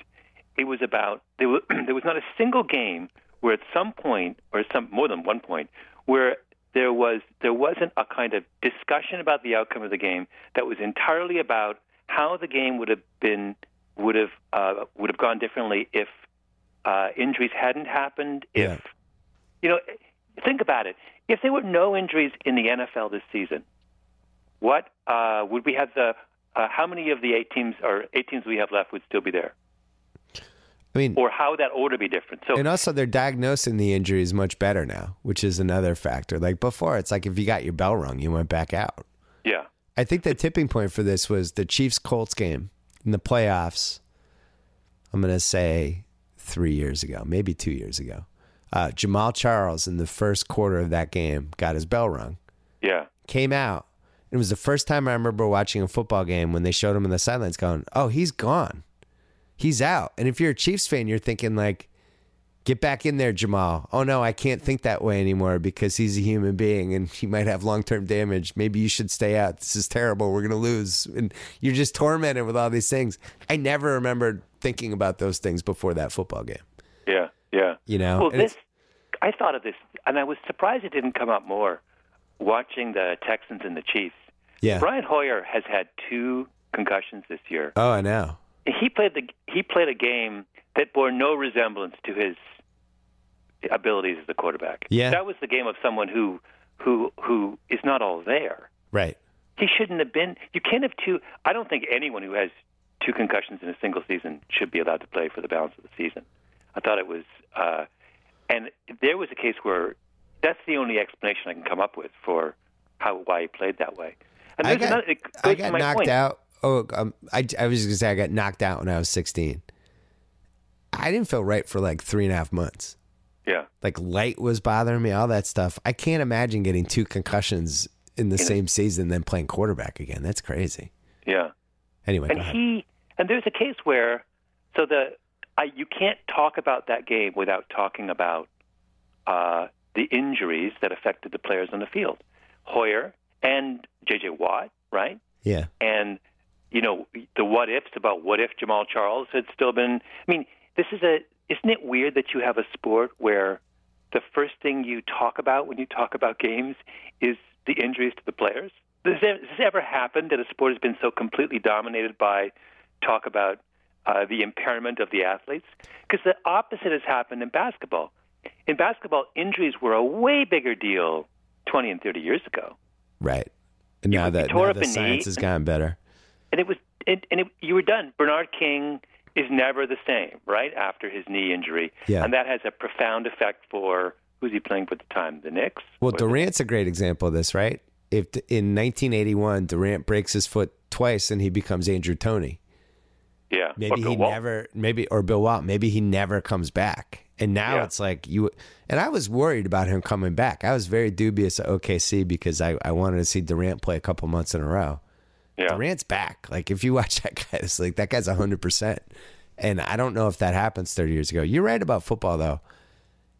It was about there was, there was not a single game where at some point or some more than one point where there was there wasn't a kind of discussion about the outcome of the game that was entirely about how the game would have been would have uh, would have gone differently if uh, injuries hadn't happened. Yeah. If you know, think about it. If there were no injuries in the N F L this season, what uh, would we have the uh, how many of the eight teams or eight teams we have left would still be there? I mean, or how that order be different. So, and also, they're diagnosing the injuries much better now, which is another factor. Like before, it's like if you got your bell rung, you went back out. Yeah. I think the tipping point for this was the Chiefs-Colts game in the playoffs, I'm going to say three years ago, maybe two years ago. Uh, Jamal Charles in the first quarter of that game got his bell rung. Yeah. Came out. It was the first time I remember watching a football game when they showed him on the sidelines going, oh, he's gone. He's out. And if you're a Chiefs fan, you're thinking like, get back in there, Jamal. Oh, no, I can't think that way anymore because he's a human being and he might have long-term damage. Maybe you should stay out. This is terrible. We're going to lose. And you're just tormented with all these things. I never remembered thinking about those things before that football game. Yeah, yeah. You know? Well, this, I thought of this, and I was surprised it didn't come up more watching the Texans and the Chiefs. Yeah. Brian Hoyer has had two concussions this year. Oh, I know. He played the he played a game that bore no resemblance to his abilities as a quarterback. Yeah. That was the game of someone who who who is not all there. Right. He shouldn't have been. You can't have two. I don't think anyone who has two concussions in a single season should be allowed to play for the balance of the season. I thought it was, uh, and there was a case where that's the only explanation I can come up with for how why he played that way. And I got, another, it I got knocked point. out. Oh, um, I, I was just going to say I got knocked out when I was sixteen. I didn't feel right for like three and a half months. Yeah. Like light was bothering me, all that stuff. I can't imagine getting two concussions in the in same it. season, then playing quarterback again. That's crazy. Yeah. Anyway, and he and there's a case where so the I, you can't talk about that game without talking about uh, the injuries that affected the players on the field. Hoyer and J J. Watt, right? Yeah. And you know the what ifs about what if Jamal Charles had still been. I mean, this is a. Isn't it weird that you have a sport where the first thing you talk about when you talk about games is the injuries to the players? Has this ever happened that a sport has been so completely dominated by talk about uh, the impairment of the athletes? Because the opposite has happened in basketball. In basketball, injuries were a way bigger deal twenty and thirty years ago. Right. And now that now the science has gotten better. And it was, and, and it, you were done. Bernard King is never the same, right, after his knee injury. Yeah. And that has a profound effect for, who's he playing for at the time, the Knicks? Well, Durant's a great example of this, right? If in nineteen eighty-one, Durant breaks his foot twice and he becomes Andrew Toney. Yeah. Maybe he Walt. never, maybe, or Bill Watt, maybe he never comes back. And now yeah. it's like you, and I was worried about him coming back. I was very dubious at O K C because I, I wanted to see Durant play a couple months in a row. Yeah. Durant's back. Like, if you watch that guy, it's like that guy's one hundred percent. And I don't know if that happens thirty years ago. You're right about football, though.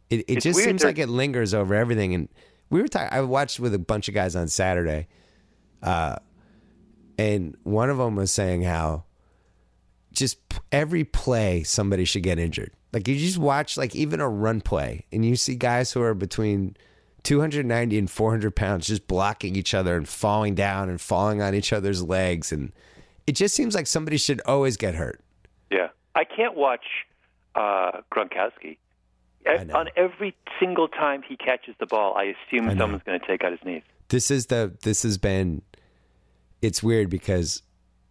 It it it's just weird. seems like it lingers over everything. And we were talking, I watched with a bunch of guys on Saturday, uh, and one of them was saying how just every play somebody should get injured. Like, you just watch, like, even a run play, and you see guys who are between two ninety and four hundred pounds just blocking each other and falling down and falling on each other's legs. And it just seems like somebody should always get hurt. Yeah. I can't watch uh, Gronkowski. I know. On every single time he catches the ball, I assume I someone's going to take out his knees. This is the, this has been, it's weird because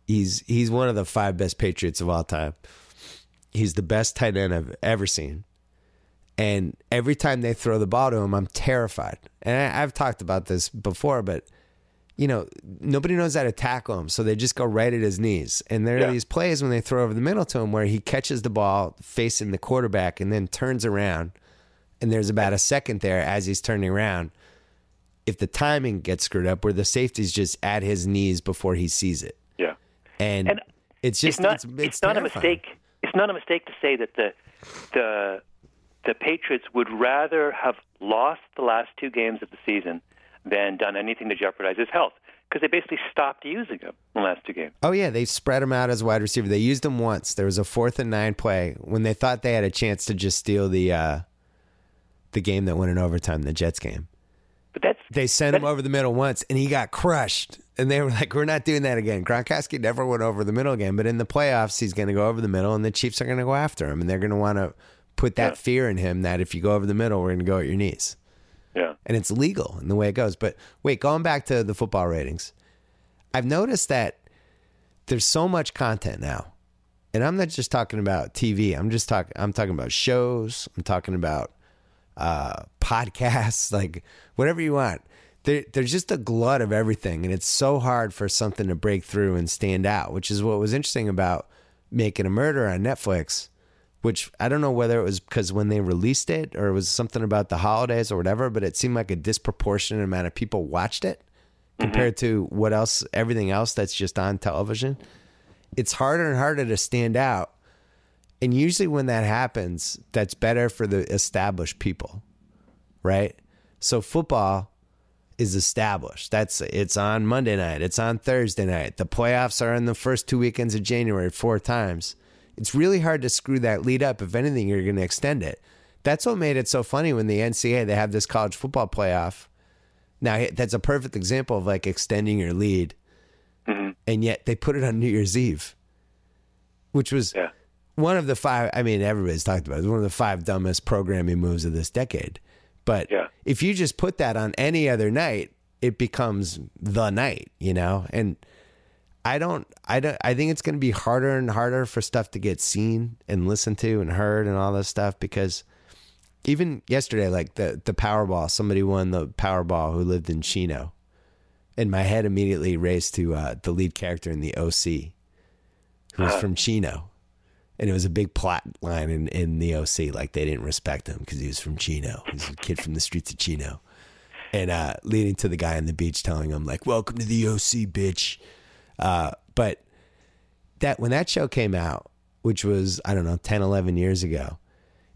he's, he's one of the five best Patriots of all time. He's the best tight end I've ever seen. And every time they throw the ball to him, I'm terrified. And I, I've talked about this before, but, you know, nobody knows how to tackle him, so they just go right at his knees. And there yeah. are these plays when they throw over the middle to him where he catches the ball facing the quarterback and then turns around, and there's about a second there as he's turning around, if the timing gets screwed up, where the safety's just at his knees before he sees it. Yeah. And, and it's just it's not, it's, it's it's not a mistake. It's not a mistake to say that the the – the Patriots would rather have lost the last two games of the season than done anything to jeopardize his health, because they basically stopped using him in the last two games. Oh, yeah, they spread him out as wide receiver. They used him once. There was a fourth and nine play when they thought they had a chance to just steal the uh, the game that went in overtime, the Jets game. But that's They sent that's, him over the middle once, and he got crushed. And they were like, we're not doing that again. Gronkowski never went over the middle again, but in the playoffs, he's going to go over the middle, and the Chiefs are going to go after him, and they're going to want to put that yeah. fear in him that if you go over the middle, we're going to go at your knees. Yeah. And it's legal in the way it goes. But wait, going back to the football ratings, I've noticed that there's so much content now. And I'm not just talking about T V. I'm just talking, I'm talking about shows. I'm talking about uh, podcasts, like whatever you want. There, there's just a glut of everything. And it's so hard for something to break through and stand out, which is what was interesting about Making a Murderer on Netflix, which I don't know whether it was because when they released it or it was something about the holidays or whatever, but it seemed like a disproportionate amount of people watched it compared mm-hmm. to what else, everything else that's just on television. It's harder and harder to stand out. And usually when that happens, that's better for the established people, right? So football is established. That's it's on Monday night. It's on Thursday night. The playoffs are in the first two weekends of January, four times. It's really hard to screw that lead up. If anything, you're going to extend it. That's what made it so funny when the N C A A, they have this college football playoff. Now, that's a perfect example of like extending your lead. Mm-hmm. And yet they put it on New Year's Eve, which was yeah. one of the five. I mean, everybody's talked about it. It was one of the five dumbest programming moves of this decade. But yeah. if you just put that on any other night, it becomes the night, you know, and I don't, I don't, I think it's going to be harder and harder for stuff to get seen and listened to and heard and all this stuff, because even yesterday, like the, the Powerball, somebody won the Powerball who lived in Chino, and my head immediately raced to uh, the lead character in the O C, who's uh, from Chino. And it was a big plot line in, in the O C. Like, they didn't respect him because he was from Chino. He was a kid from the streets of Chino. And uh, leading to the guy on the beach telling him, like, welcome to the O C, bitch. Uh, but that when that show came out, which was, I don't know, ten, eleven years ago,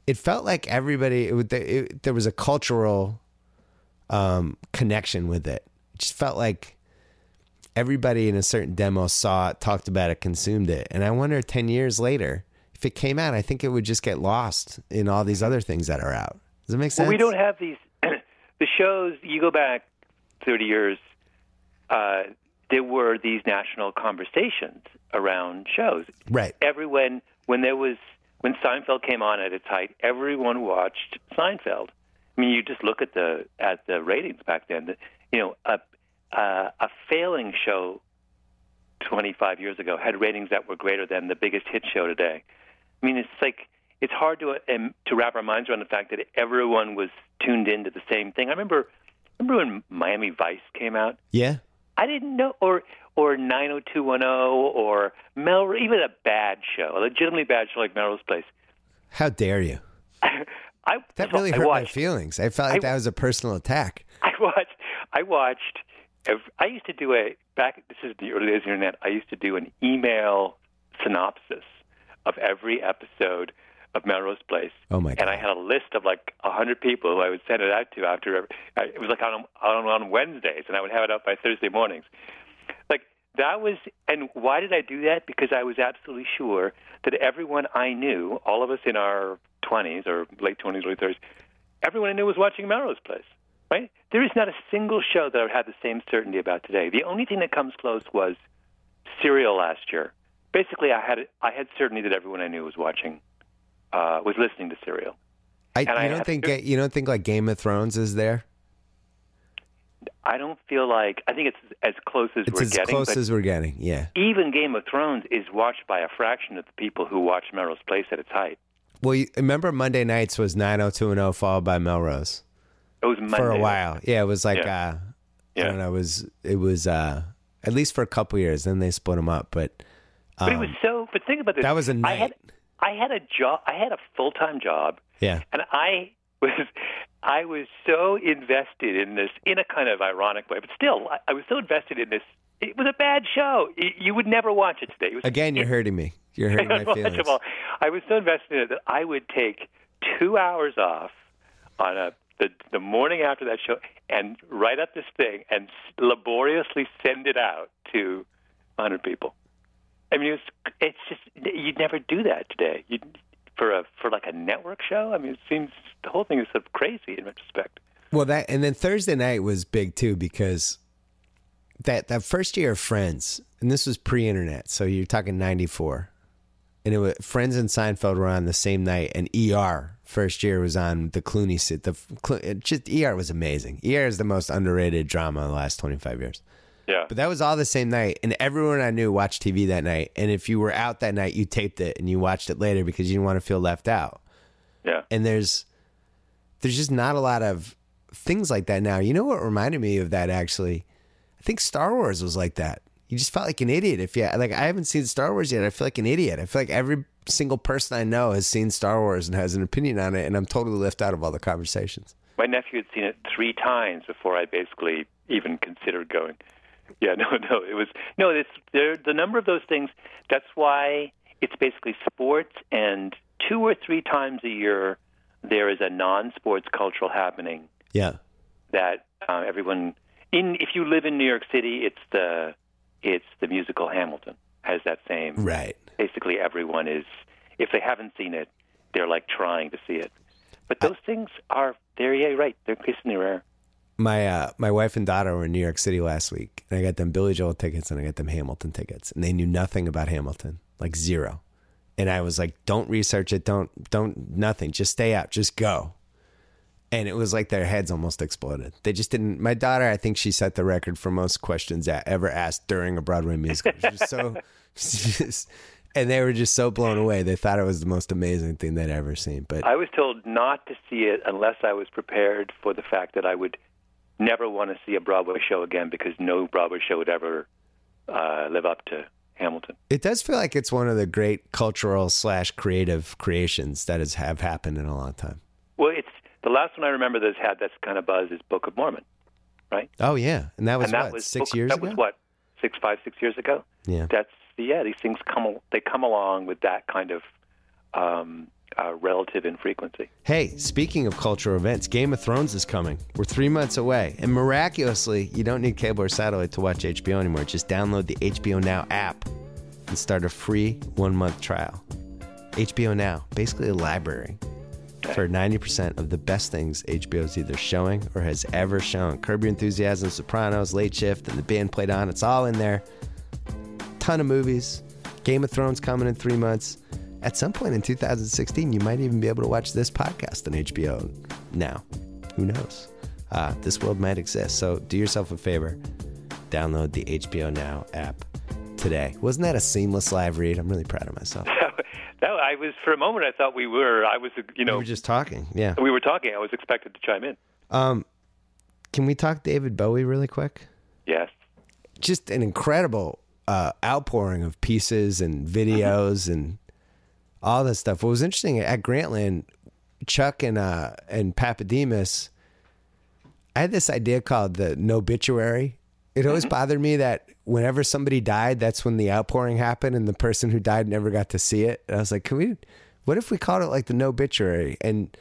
it felt like everybody, it, it, there was a cultural um, connection with it. It just felt like everybody in a certain demo saw it, talked about it, consumed it. And I wonder ten years later, if it came out, I think it would just get lost in all these other things that are out. Does that make sense? Well, we don't have these. The shows, you go back thirty years, uh, there were these national conversations around shows. Right. Everyone, when there was, when Seinfeld came on at its height, everyone watched Seinfeld. I mean, you just look at the at the ratings back then. You know, a uh, a failing show twenty-five years ago had ratings that were greater than the biggest hit show today. I mean, it's like, it's hard to um, to wrap our minds around the fact that everyone was tuned into the same thing. I remember, remember when Miami Vice came out. Yeah, I didn't know, or or nine oh two one oh, or Melrose, even a bad show, a legitimately bad show like Melrose Place. How dare you? I, I that really I hurt watched, my feelings. I felt like I, that was a personal attack. I watched. I watched. I used to do a back. This is the early days of the internet. I used to do an email synopsis of every episode of Melrose Place. Oh my God. And I had a list of like one hundred people who I would send it out to after. It was like on, on on Wednesdays, and I would have it up by Thursday mornings. Like, that was, and why did I do that? Because I was absolutely sure that everyone I knew, all of us in our twenties or late twenties, early thirties, everyone I knew was watching Melrose Place, right? There is not a single show that I would have the same certainty about today. The only thing that comes close was Serial last year. Basically, I had I had certainty that everyone I knew was watching Uh, was listening to Serial. I, you I don't think to, you don't think like Game of Thrones is there. I don't feel like I think it's as close as it's we're as getting. It's as close as we're getting. Yeah. Even Game of Thrones is watched by a fraction of the people who watch Melrose Place at its height. Well, you remember Monday nights was nine oh two one oh followed by Melrose. It was Monday. For a while. Yeah, it was like yeah. Uh, yeah. I don't know. It was it was uh, at least for a couple years. Then they split them up, but um, but it was so. But think about this. That was a night. I had, I had a job. I had a full-time job. Yeah, and I was, I was so invested in this, in a kind of ironic way, but still, I, I was so invested in this. It was a bad show. It, you would never watch it today. It was, Again, you're it, hurting me. You're hurting my feelings. I was so invested in it that I would take two hours off on a the the morning after that show and write up this thing and laboriously send it out to one hundred people. I mean, it was, it's just, you'd never do that today. You'd, for a for like a network show. I mean, it seems the whole thing is sort of crazy in retrospect. Well, that and then Thursday night was big too, because that that first year of Friends, and this was pre-internet, so you're talking ninety-four, and it was Friends and Seinfeld were on the same night, and E R first year was on the Clooney sit. The just E R was amazing. E R is the most underrated drama in the last twenty-five years. Yeah. But that was all the same night, and everyone I knew watched T V that night. And if you were out that night, you taped it and you watched it later because you didn't want to feel left out. Yeah. And there's there's just not a lot of things like that now. You know what reminded me of that, actually? I think Star Wars was like that. You just felt like an idiot if you like. I haven't seen Star Wars yet. I feel like an idiot. I feel like every single person I know has seen Star Wars and has an opinion on it, and I'm totally left out of all the conversations. My nephew had seen it three times before I basically even considered going. Yeah, no, no, it was, no, it's, there, the number of those things, that's why it's basically sports, and two or three times a year, there is a non-sports cultural happening. Yeah. That uh, everyone, in if you live in New York City, it's the, it's the musical Hamilton, has that same. Right. Basically everyone is, if they haven't seen it, they're like trying to see it. But those I, things are, they're, yeah, right, they're increasingly rare. My uh, my wife and daughter were in New York City last week, and I got them Billy Joel tickets and I got them Hamilton tickets, and they knew nothing about Hamilton, like zero. And I was like, "Don't research it, don't don't nothing, just stay out, just go." And it was like their heads almost exploded. They just didn't. My daughter, I think she set the record for most questions ever asked during a Broadway musical. She was so, just, and they were just so blown away. They thought it was the most amazing thing they'd ever seen. But I was told not to see it unless I was prepared for the fact that I would never want to see a Broadway show again, because no Broadway show would ever uh, live up to Hamilton. It does feel like it's one of the great cultural slash creative creations that has have happened in a long time. Well, it's the last one I remember that's had that kind of buzz is Book of Mormon, right? Oh yeah, and that was and that what was six Book, years that ago. That was what six, five, six years ago. Yeah, that's yeah. These things come they come along with that kind of. Um, Uh, relative in frequency. Hey, speaking of cultural events, Game of Thrones is coming. We're three months away. And miraculously, you don't need cable or satellite to watch H B O anymore. Just download the H B O Now app and start a free one-month trial. H B O Now, basically a library okay. for ninety percent of the best things H B O's either showing or has ever shown. Curb Your Enthusiasm, Sopranos, Late Shift, and The Band Played On. It's all in there. Ton of movies. Game of Thrones coming in three months. At some point in two thousand sixteen, you might even be able to watch this podcast on H B O Now. Who knows? Uh, this world might exist. So do yourself a favor. Download the H B O Now app today. Wasn't that a seamless live read? I'm really proud of myself. No, I was, for a moment, I thought we were. I was, you know. We were just talking. Yeah. We were talking. I was expected to chime in. Um, can we talk David Bowie really quick? Yes. Just an incredible uh, outpouring of pieces and videos and all that stuff. What was interesting at Grantland, Chuck and uh, and Papademos, I had this idea called the nobituary. It always mm-hmm. bothered me that whenever somebody died, that's when the outpouring happened, and the person who died never got to see it. And I was like, "Can we? What if we called it like the nobituary?" And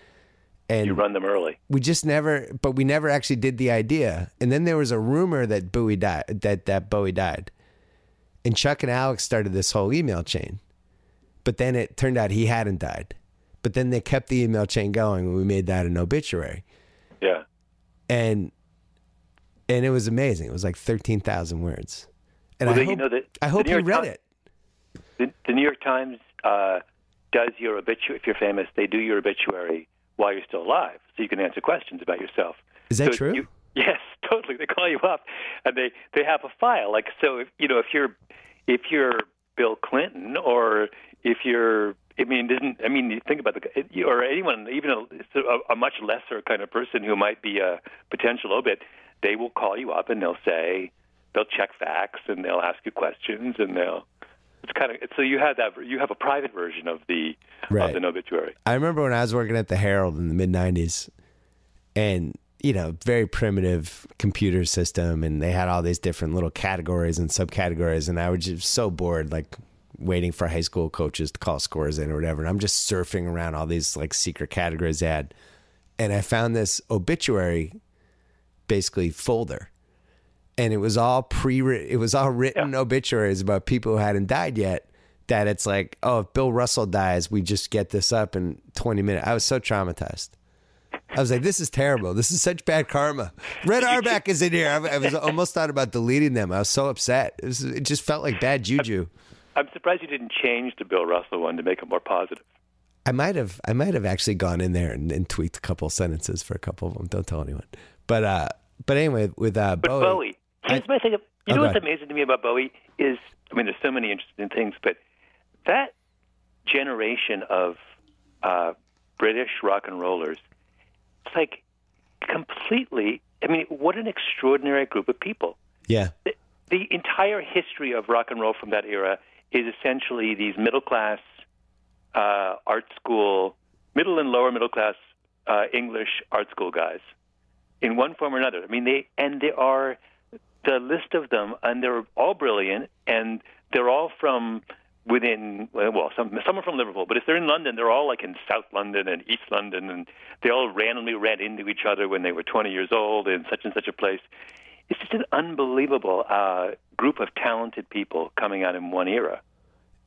and you run them early. We just never, but we never actually did the idea. And then there was a rumor that Bowie died, that that Bowie died, and Chuck and Alex started this whole email chain. But then it turned out he hadn't died. But then they kept the email chain going, and we made that an obituary. Yeah. And and it was amazing. It was like thirteen thousand words. And well, I, hope, you know that I hope you read Times, it. The, the New York Times uh, does your obituary. If you're famous, they do your obituary while you're still alive, so you can answer questions about yourself. Is that so true? You, yes, totally. They call you up, and they, they have a file. Like so, if, you know, if you're if you're Bill Clinton or if you're, I mean, isn't, I mean, you think about the, or anyone, even a, a much lesser kind of person who might be a potential obit, they will call you up and they'll say, they'll check facts and they'll ask you questions and they'll, it's kind of, so you have that, you have a private version of the, right. of the obituary. I remember when I was working at the Herald in the mid nineties and, you know, very primitive computer system and they had all these different little categories and subcategories and I was just so bored, like, waiting for high school coaches to call scores in or whatever. And I'm just surfing around all these like secret categories they had. And I found this obituary basically folder and it was all pre it was all written yeah. obituaries about people who hadn't died yet that it's like, oh, if Bill Russell dies, we just get this up in twenty minutes. I was so traumatized. I was like, this is terrible. This is such bad karma. Red Auerbach is in here. I, I was almost thought about deleting them. I was so upset. It, was, it just felt like bad juju. I'm surprised you didn't change the Bill Russell one to make it more positive. I might have, I might have actually gone in there and, and tweaked a couple sentences for a couple of them. Don't tell anyone. But, uh, but anyway, with uh, but Bowie, Bowie. Here's I, my thing. You oh, know what's ahead. Amazing to me about Bowie is, I mean, there's so many interesting things, but that generation of uh, British rock and rollers, it's like completely. I mean, what an extraordinary group of people. Yeah. The, the entire history of rock and roll from that era is essentially these middle-class uh, art school, middle and lower middle-class uh, English art school guys in one form or another. I mean, they and they are the list of them, and they're all brilliant, and they're all from within, well, some, some are from Liverpool, but if they're in London, they're all like in South London and East London, and they all randomly ran into each other when they were twenty years old in such and such a place. It's just an unbelievable uh, group of talented people coming out in one era.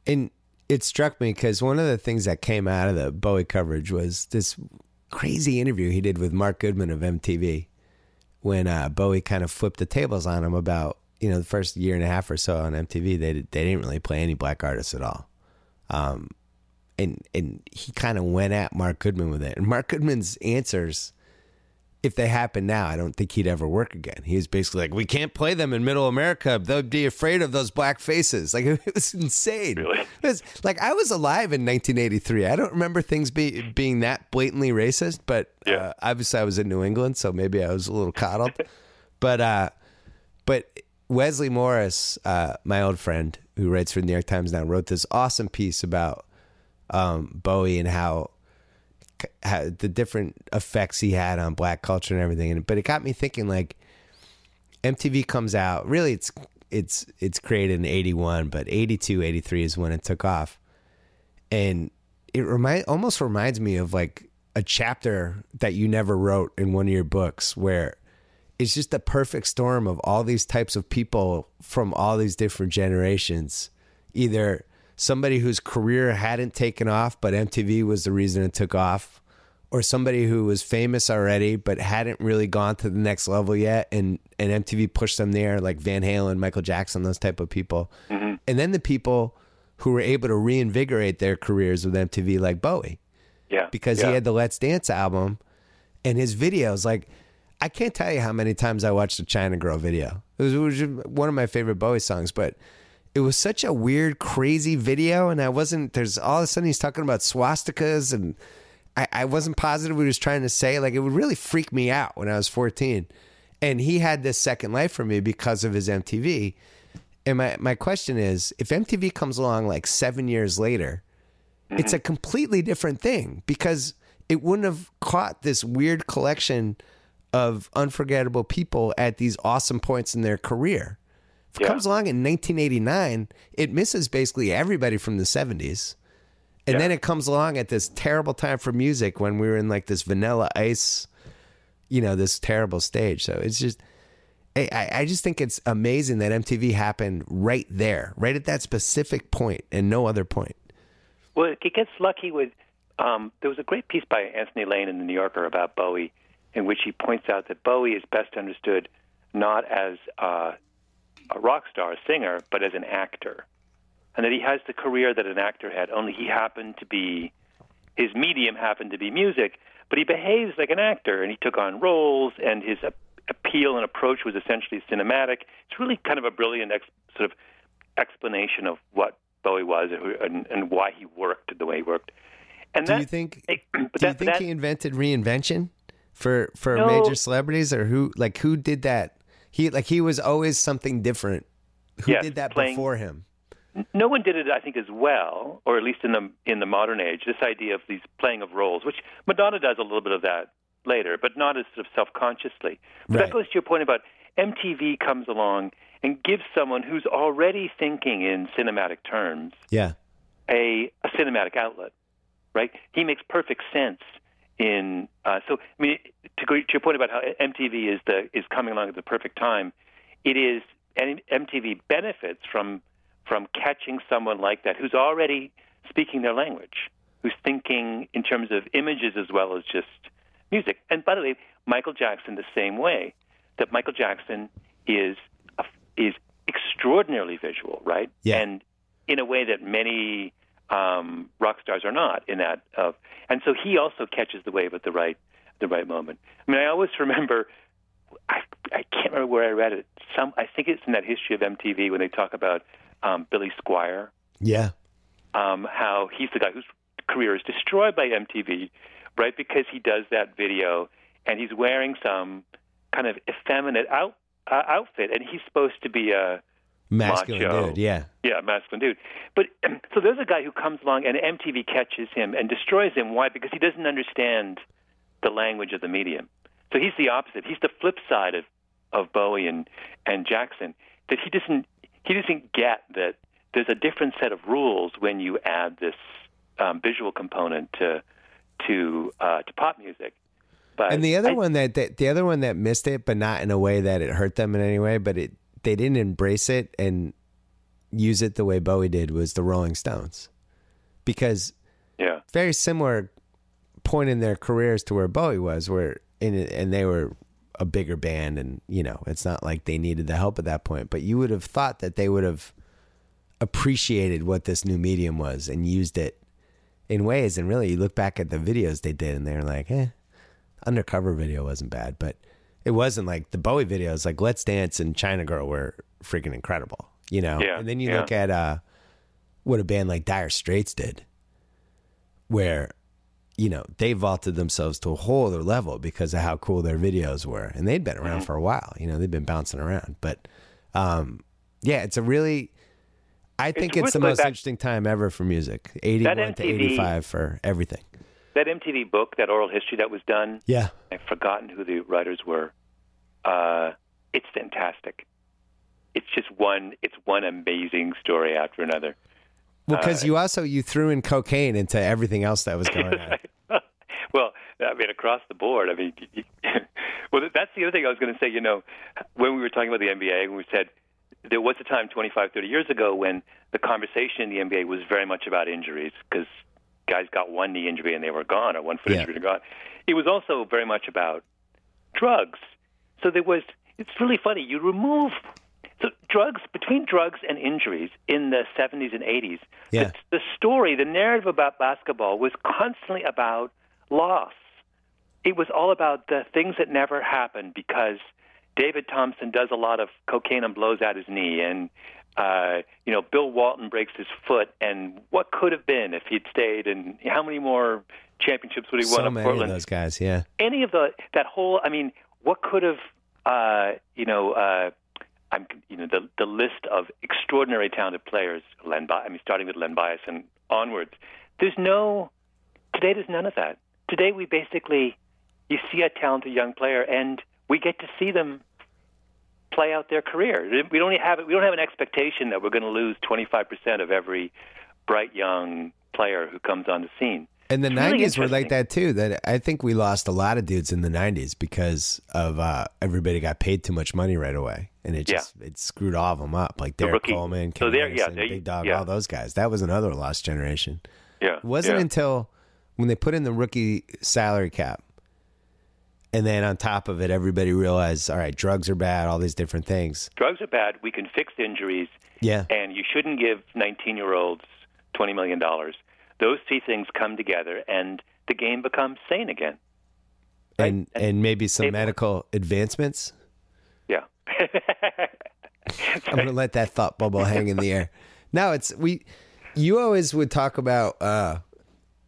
And it struck me because one of the things that came out of the Bowie coverage was this crazy interview he did with Mark Goodman of M T V when uh, Bowie kind of flipped the tables on him about, you know, the first year and a half or so on M T V, they, they didn't really play any black artists at all. Um, and, and he kind of went at Mark Goodman with it. And Mark Goodman's answers, if they happen now, I don't think he'd ever work again. He was basically like, we can't play them in middle America. They'll be afraid of those black faces. Like, it was insane. Really? It was, like, I was alive in nineteen eighty-three. I don't remember things be, being that blatantly racist, but yeah. uh, obviously I was in New England, so maybe I was a little coddled. but uh, but Wesley Morris, uh, my old friend, who writes for the New York Times now, wrote this awesome piece about um, Bowie and how, how the different effects he had on black culture and everything. And, but it got me thinking, like, M T V comes out. Really, it's it's it's created in eighty-one, but eighty-two, eighty-three is when it took off. And it remind, almost reminds me of, like, a chapter that you never wrote in one of your books, where it's just the perfect storm of all these types of people from all these different generations. Either somebody whose career hadn't taken off, but M T V was the reason it took off, or somebody who was famous already, but hadn't really gone to the next level yet. And, and M T V pushed them there, like Van Halen, Michael Jackson, those type of people. Mm-hmm. And then the people who were able to reinvigorate their careers with M T V, like Bowie. Yeah, because yeah. he had the Let's Dance album and his videos. Like, I can't tell you how many times I watched the China Girl video. It was, it was one of my favorite Bowie songs, but it was such a weird, crazy video. And I wasn't, there's all of a sudden he's talking about swastikas, and I, I wasn't positive what he was trying to say. Like, it would really freak me out when I was fourteen. And he had this second life for me because of his M T V. And my, my question is, if M T V comes along like seven years later, it's a completely different thing, because it wouldn't have caught this weird collection of unforgettable people at these awesome points in their career. If yeah. it comes along in nineteen eighty-nine, it misses basically everybody from the seventies. And yeah. then it comes along at this terrible time for music, when we were in like this Vanilla Ice, you know, this terrible stage. So it's just, I, I just think it's amazing that M T V happened right there, right at that specific point and no other point. Well, it gets lucky with, um, there was a great piece by Anthony Lane in The New Yorker about Bowie, in which he points out that Bowie is best understood not as uh, a rock star, a singer, but as an actor. And that he has the career that an actor had, only he happened to be, his medium happened to be music, but he behaves like an actor, and he took on roles, and his ap- appeal and approach was essentially cinematic. It's really kind of a brilliant ex- sort of explanation of what Bowie was and, and why he worked the way he worked. And do that, you think? It, do that, you think that, he invented reinvention for for no, major celebrities, or who like who did that? He like he was always something different. Who yes, did that playing, before him? No one did it, I think, as well, or at least in the in the modern age. This idea of these playing of roles, which Madonna does a little bit of that later, but not as sort of self-consciously. But right. that goes to your point about M T V comes along and give someone who's already thinking in cinematic terms yeah. a, a cinematic outlet, right? He makes perfect sense in... Uh, so, I mean, to go to your point about how M T V is the is coming along at the perfect time, it is, and M T V benefits from from catching someone like that who's already speaking their language, who's thinking in terms of images as well as just music. And by the way, Michael Jackson the same way, that Michael Jackson is... is extraordinarily visual, right? Yeah. And in a way that many um, rock stars are not in that. Of, and so he also catches the wave at the right the right moment. I mean, I always remember, I, I can't remember where I read it. Some, I think it's in that history of M T V when they talk about um, Billy Squire. Yeah. Um, how he's the guy whose career is destroyed by M T V, right? Because he does that video and he's wearing some kind of effeminate outfit. Uh, outfit, and he's supposed to be a masculine macho. dude, yeah, yeah, masculine dude. But so there's a guy who comes along, and M T V catches him and destroys him. Why? Because he doesn't understand the language of the medium. So he's the opposite. He's the flip side of, of Bowie and and Jackson. That he doesn't he doesn't get that there's a different set of rules when you add this um, visual component to to uh, to pop music. But and the other I, one that, that the other one that missed it, but not in a way that it hurt them in any way, but it they didn't embrace it and use it the way Bowie did, was the Rolling Stones, because yeah, very similar point in their careers to where Bowie was, where in and they were a bigger band, and you know it's not like they needed the help at that point, but you would have thought that they would have appreciated what this new medium was and used it in ways. And really, you look back at the videos they did, and they're like, eh. Undercover video wasn't bad, but it wasn't like the Bowie videos, like Let's Dance and China Girl were freaking incredible, you know? Yeah, and then you yeah. look at uh, what a band like Dire Straits did, where, you know, they vaulted themselves to a whole other level because of how cool their videos were. And they'd been around mm-hmm. for a while, you know, they'd been bouncing around. But um, yeah, it's a really, I think it's, it's the most back, interesting time ever for music. eighty-one to eighty-five for everything. That M T V book, that oral history that was done, yeah, I've forgotten who the writers were. Uh, it's fantastic. It's just one. It's one amazing story after another. Well, because uh, you also you threw in cocaine into everything else that was going on. Well, I mean, across the board. I mean, well, that's the other thing I was going to say. You know, when we were talking about the N B A, when we said there was a time twenty-five, thirty years ago when the conversation in the N B A was very much about injuries because guys got one knee injury and they were gone, or one foot yeah. injury and gone. It was also very much about drugs. So there was. It's really funny. You remove. So drugs, between drugs and injuries in the seventies and eighties, yeah. the, the story, the narrative about basketball was constantly about loss. It was all about the things that never happened because David Thompson does a lot of cocaine and blows out his knee, and uh, you know Bill Walton breaks his foot, and what could have been if he'd stayed, and how many more championships would he so won in Portland? So many of those guys, yeah. Any of the that whole, I mean, what could have, uh, you know. Uh, I'm, you know, the the list of extraordinary talented players. Len, I mean, starting with Len Bias and onwards. There's no today. There's none of that. Today, we basically you see a talented young player, and we get to see them play out their career. We don't have we don't have an expectation that we're going to lose twenty-five percent of every bright young player who comes on the scene. And the nineties were like that too. That I think we lost a lot of dudes in the nineties because of uh, everybody got paid too much money right away, and it just yeah. it screwed all of them up. Like Derek the Coleman, Ken so there, Anderson, yeah, they, Big Dog, yeah. all those guys. That was another lost generation. Yeah, it wasn't yeah. until when they put in the rookie salary cap, and then on top of it, everybody realized, all right, drugs are bad. All these different things. Drugs are bad. We can fix injuries. Yeah, and you shouldn't give nineteen-year-olds twenty million dollars. Those three things come together, and the game becomes sane again. Right? And, and and maybe some medical advancements? Yeah. I'm going to let that thought bubble hang in the air. No, it's we. You always would talk about uh,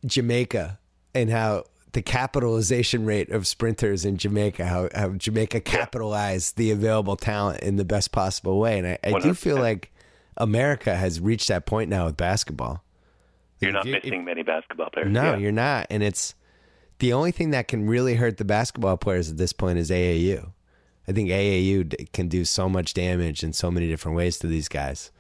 Jamaica and how the capitalization rate of sprinters in Jamaica, how, how Jamaica capitalized the available talent in the best possible way. And I, I do feel like America has reached that point now with basketball. You're not you're, missing if, many basketball players. No, yeah. you're not. And it's the only thing that can really hurt the basketball players at this point is A A U. I think A A U d- can do so much damage in so many different ways to these guys.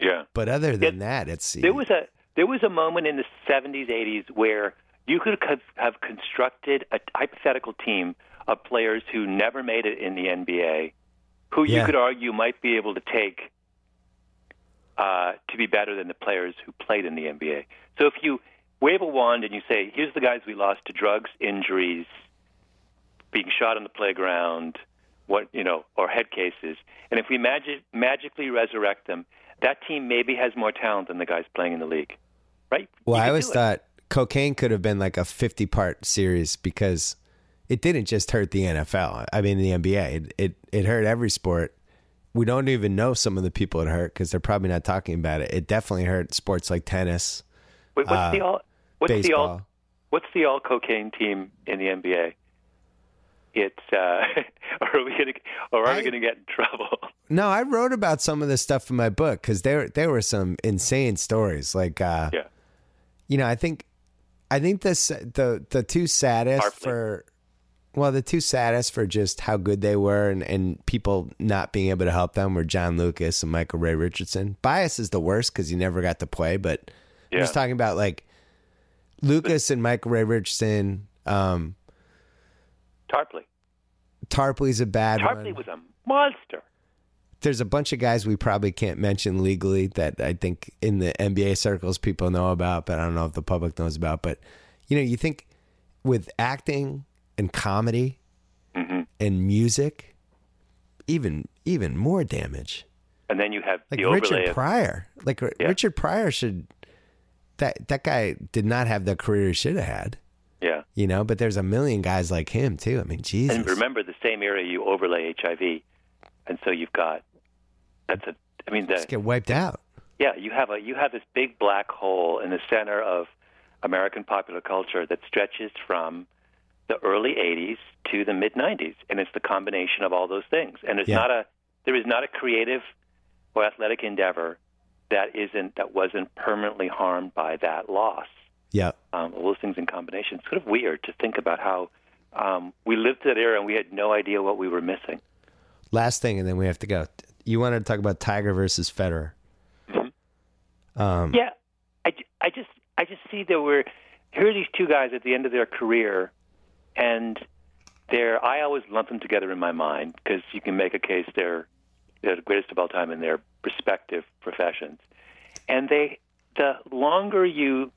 Yeah. But other than it, that, it's... There was a there was a moment in the seventies, eighties where you could have, have constructed a hypothetical team of players who never made it in the N B A, who yeah. you could argue might be able to take... Uh, to be better than the players who played in the N B A. So if you wave a wand and you say, here's the guys we lost to drugs, injuries, being shot on the playground, what you know, or head cases, and if we magic, magically resurrect them, that team maybe has more talent than the guys playing in the league, right? Well, I always thought cocaine could have been like a fifty-part series because it didn't just hurt the N F L. I mean, the N B A. It, it, it hurt every sport. We don't even know some of the people it hurt because they're probably not talking about it. It definitely hurt sports like tennis. Wait, what's uh, the all? What's baseball. the all? What's the all cocaine team in the N B A? It's uh, are we gonna or are I, we gonna get in trouble? No, I wrote about some of this stuff in my book because there there were some insane stories. Like, uh, yeah. you know, I think I think this the the two saddest Harpley. for. Well, the two saddest for just how good they were and, and people not being able to help them were John Lucas and Michael Ray Richardson. Bias is the worst because he never got to play, but yeah. I'm just talking about like Lucas and Michael Ray Richardson. Um, Tarpley. Tarpley's a bad Tarpley one. Tarpley was a monster. There's a bunch of guys we probably can't mention legally that I think in the N B A circles people know about, but I don't know if the public knows about. But, you know, you think with acting... and comedy, mm-hmm. and music, even even more damage. And then you have like the Richard of, Pryor. Like yeah. Richard Pryor should that that guy did not have the career he should have had. Yeah, you know. But there's a million guys like him too. I mean, Jesus. And remember, the same area you overlay H I V, and so you've got that's a. I mean, the, just get wiped out. Yeah, you have a you have this big black hole in the center of American popular culture that stretches from the early eighties to the mid nineties, and it's the combination of all those things. And it's yeah. not a there is not a creative or athletic endeavor that isn't that wasn't permanently harmed by that loss. Yeah, um, all those things in combination. It's sort of weird to think about how um, we lived through that era and we had no idea what we were missing. Last thing, and then we have to go. You wanted to talk about Tiger versus Federer. Mm-hmm. Um, yeah, I, I just I just see that we're here are these two guys at the end of their career, and they're I always lump them together in my mind because you can make a case they're they're the greatest of all time in their respective professions, and they the longer you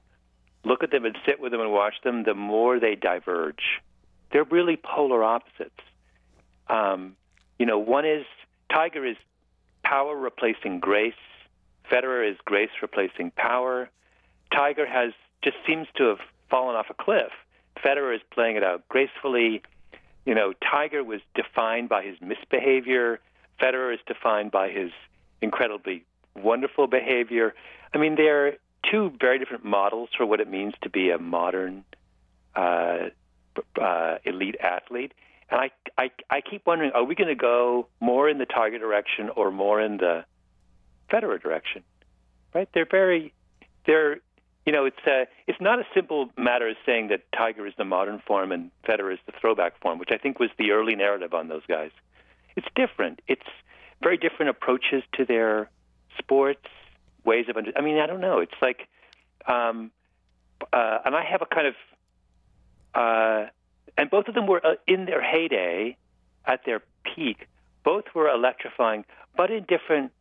look at them and sit with them and watch them, the more they diverge. They're really polar opposites. Um, you know, one is Tiger is power replacing grace. Federer is grace replacing power. Tiger has just seems to have fallen off a cliff. Federer is playing it out gracefully. You know, Tiger was defined by his misbehavior. Federer is defined by his incredibly wonderful behavior. I mean, they're two very different models for what it means to be a modern uh, uh, elite athlete. And I, I, I keep wondering, are we going to go more in the Tiger direction or more in the Federer direction? Right? They're very, they're, you know, it's a, it's not a simple matter of saying that Tiger is the modern form and Federer is the throwback form, which I think was the early narrative on those guys. It's different. It's very different approaches to their sports, ways of under- I mean, I don't know. It's like, um, uh, and I have a kind of, uh, and both of them were uh, in their heyday, at their peak. Both were electrifying, but in different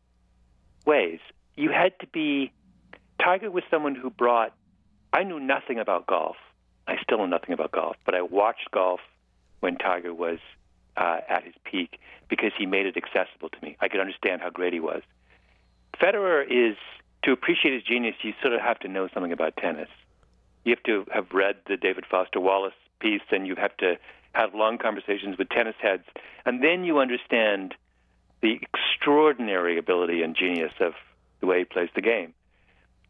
ways. You had to be, Tiger was someone who brought, I knew nothing about golf. I still know nothing about golf, but I watched golf when Tiger was uh, at his peak because he made it accessible to me. I could understand how great he was. Federer is, to appreciate his genius, you sort of have to know something about tennis. You have to have read the David Foster Wallace piece, and you have to have long conversations with tennis heads. And then you understand the extraordinary ability and genius of the way he plays the game.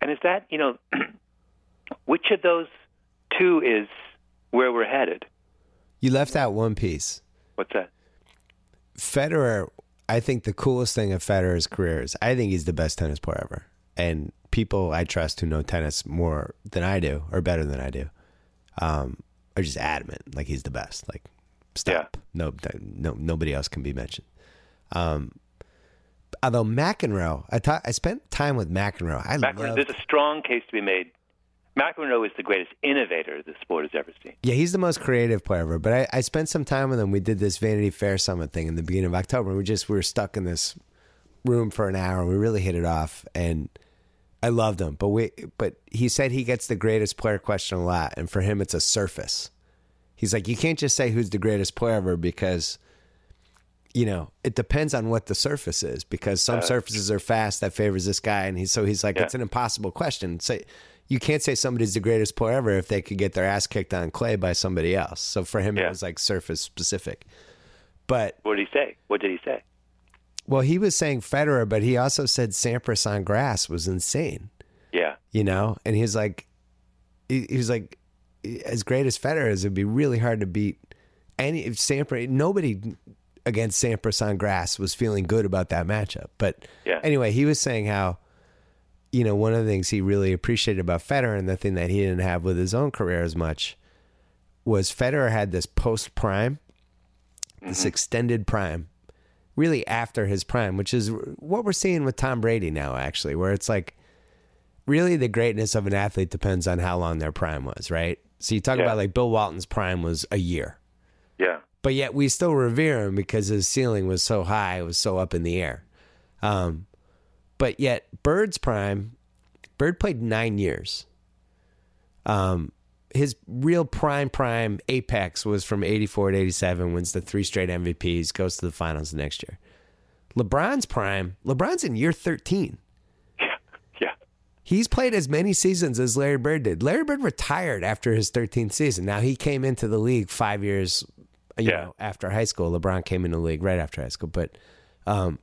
And is that, you know, which of those two is where we're headed? You left out one piece. What's that? Federer... I think the coolest thing of Federer's career is I think he's the best tennis player ever. And people I trust who know tennis more than I do or better than I do um, are just adamant. Like, he's the best. Like, stop. Yeah. No, no, nobody else can be mentioned. Um, although McEnroe, I, ta- I spent time with McEnroe. I McEnroe loved... There's a strong case to be made. McEnroe is the greatest innovator the sport has ever seen. Yeah, he's the most creative player ever. But I, I spent some time with him. We did this Vanity Fair Summit thing in the beginning of October. We just we were stuck in this room for an hour. We really hit it off, and I loved him. But we but he said he gets the greatest player question a lot, and for him it's a surface. He's like, you can't just say who's the greatest player ever because, you know, it depends on what the surface is. Because some uh, surfaces are fast that favors this guy, and he so he's like, yeah. It's an impossible question. Say. So, you can't say somebody's the greatest player ever if they could get their ass kicked on clay by somebody else. So for him, yeah. It was like surface specific. But what did he say? What did he say? Well, he was saying Federer, but he also said Sampras on grass was insane. Yeah, you know, and he's like, he, he was like, as great as Federer is, it'd be really hard to beat any if Sampras. Nobody against Sampras on grass was feeling good about that matchup. But yeah. Anyway, he was saying how. You know, one of the things he really appreciated about Federer and the thing that he didn't have with his own career as much was Federer had this post-prime, mm-hmm. this extended prime, really after his prime, which is what we're seeing with Tom Brady now, actually, where it's like really the greatness of an athlete depends on how long their prime was, right? So you talk yeah. about like Bill Walton's prime was a year. Yeah. But yet we still revere him because his ceiling was so high, it was so up in the air. Um But yet, Bird's prime, Bird played nine years. Um, his real prime, prime apex was from eighty-four to eighty-seven, wins the three straight M V Ps, goes to the finals the next year. LeBron's prime, LeBron's in year thirteen. Yeah, yeah. He's played as many seasons as Larry Bird did. Larry Bird retired after his thirteenth season. Now, he came into the league five years you yeah. know, after high school. LeBron came into the league right after high school, but... Um,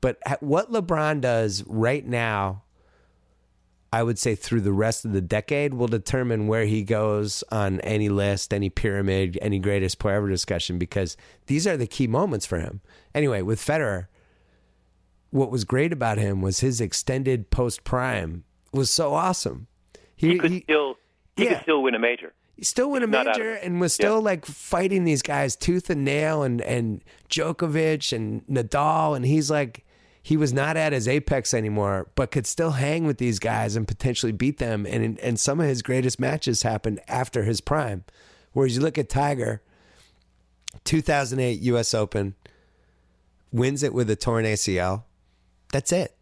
But what LeBron does right now, I would say through the rest of the decade, will determine where he goes on any list, any pyramid, any greatest player ever discussion, because these are the key moments for him. Anyway, with Federer, what was great about him was his extended post-prime was so awesome. He, he could he, still he yeah. could still win a major. He still win a major and was still yeah. like fighting these guys tooth and nail, and, and Djokovic and Nadal. And he's like, he was not at his apex anymore, but could still hang with these guys and potentially beat them. And, and some of his greatest matches happened after his prime. Whereas you look at Tiger, two thousand eight U S Open, wins it with a torn A C L. That's it.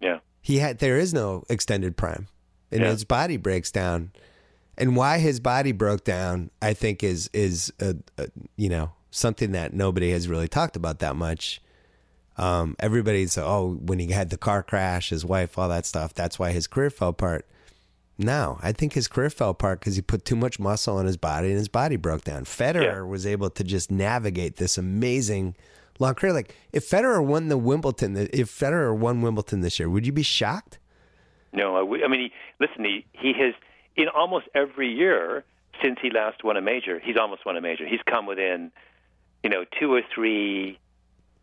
Yeah. He had, there is no extended prime, and yeah. his body breaks down. And why his body broke down, I think, is is a, a, you know, something that nobody has really talked about that much. Um, everybody's, oh, when he had the car crash, his wife, all that stuff, that's why his career fell apart. No, I think his career fell apart because he put too much muscle on his body and his body broke down. Federer yeah. was able to just navigate this amazing long career. Like, if Federer won the Wimbledon, if Federer won Wimbledon this year, would you be shocked? No, I, w- I mean, he, listen, he, he has... in almost every year since he last won a major, he's almost won a major. He's come within, you know, two or three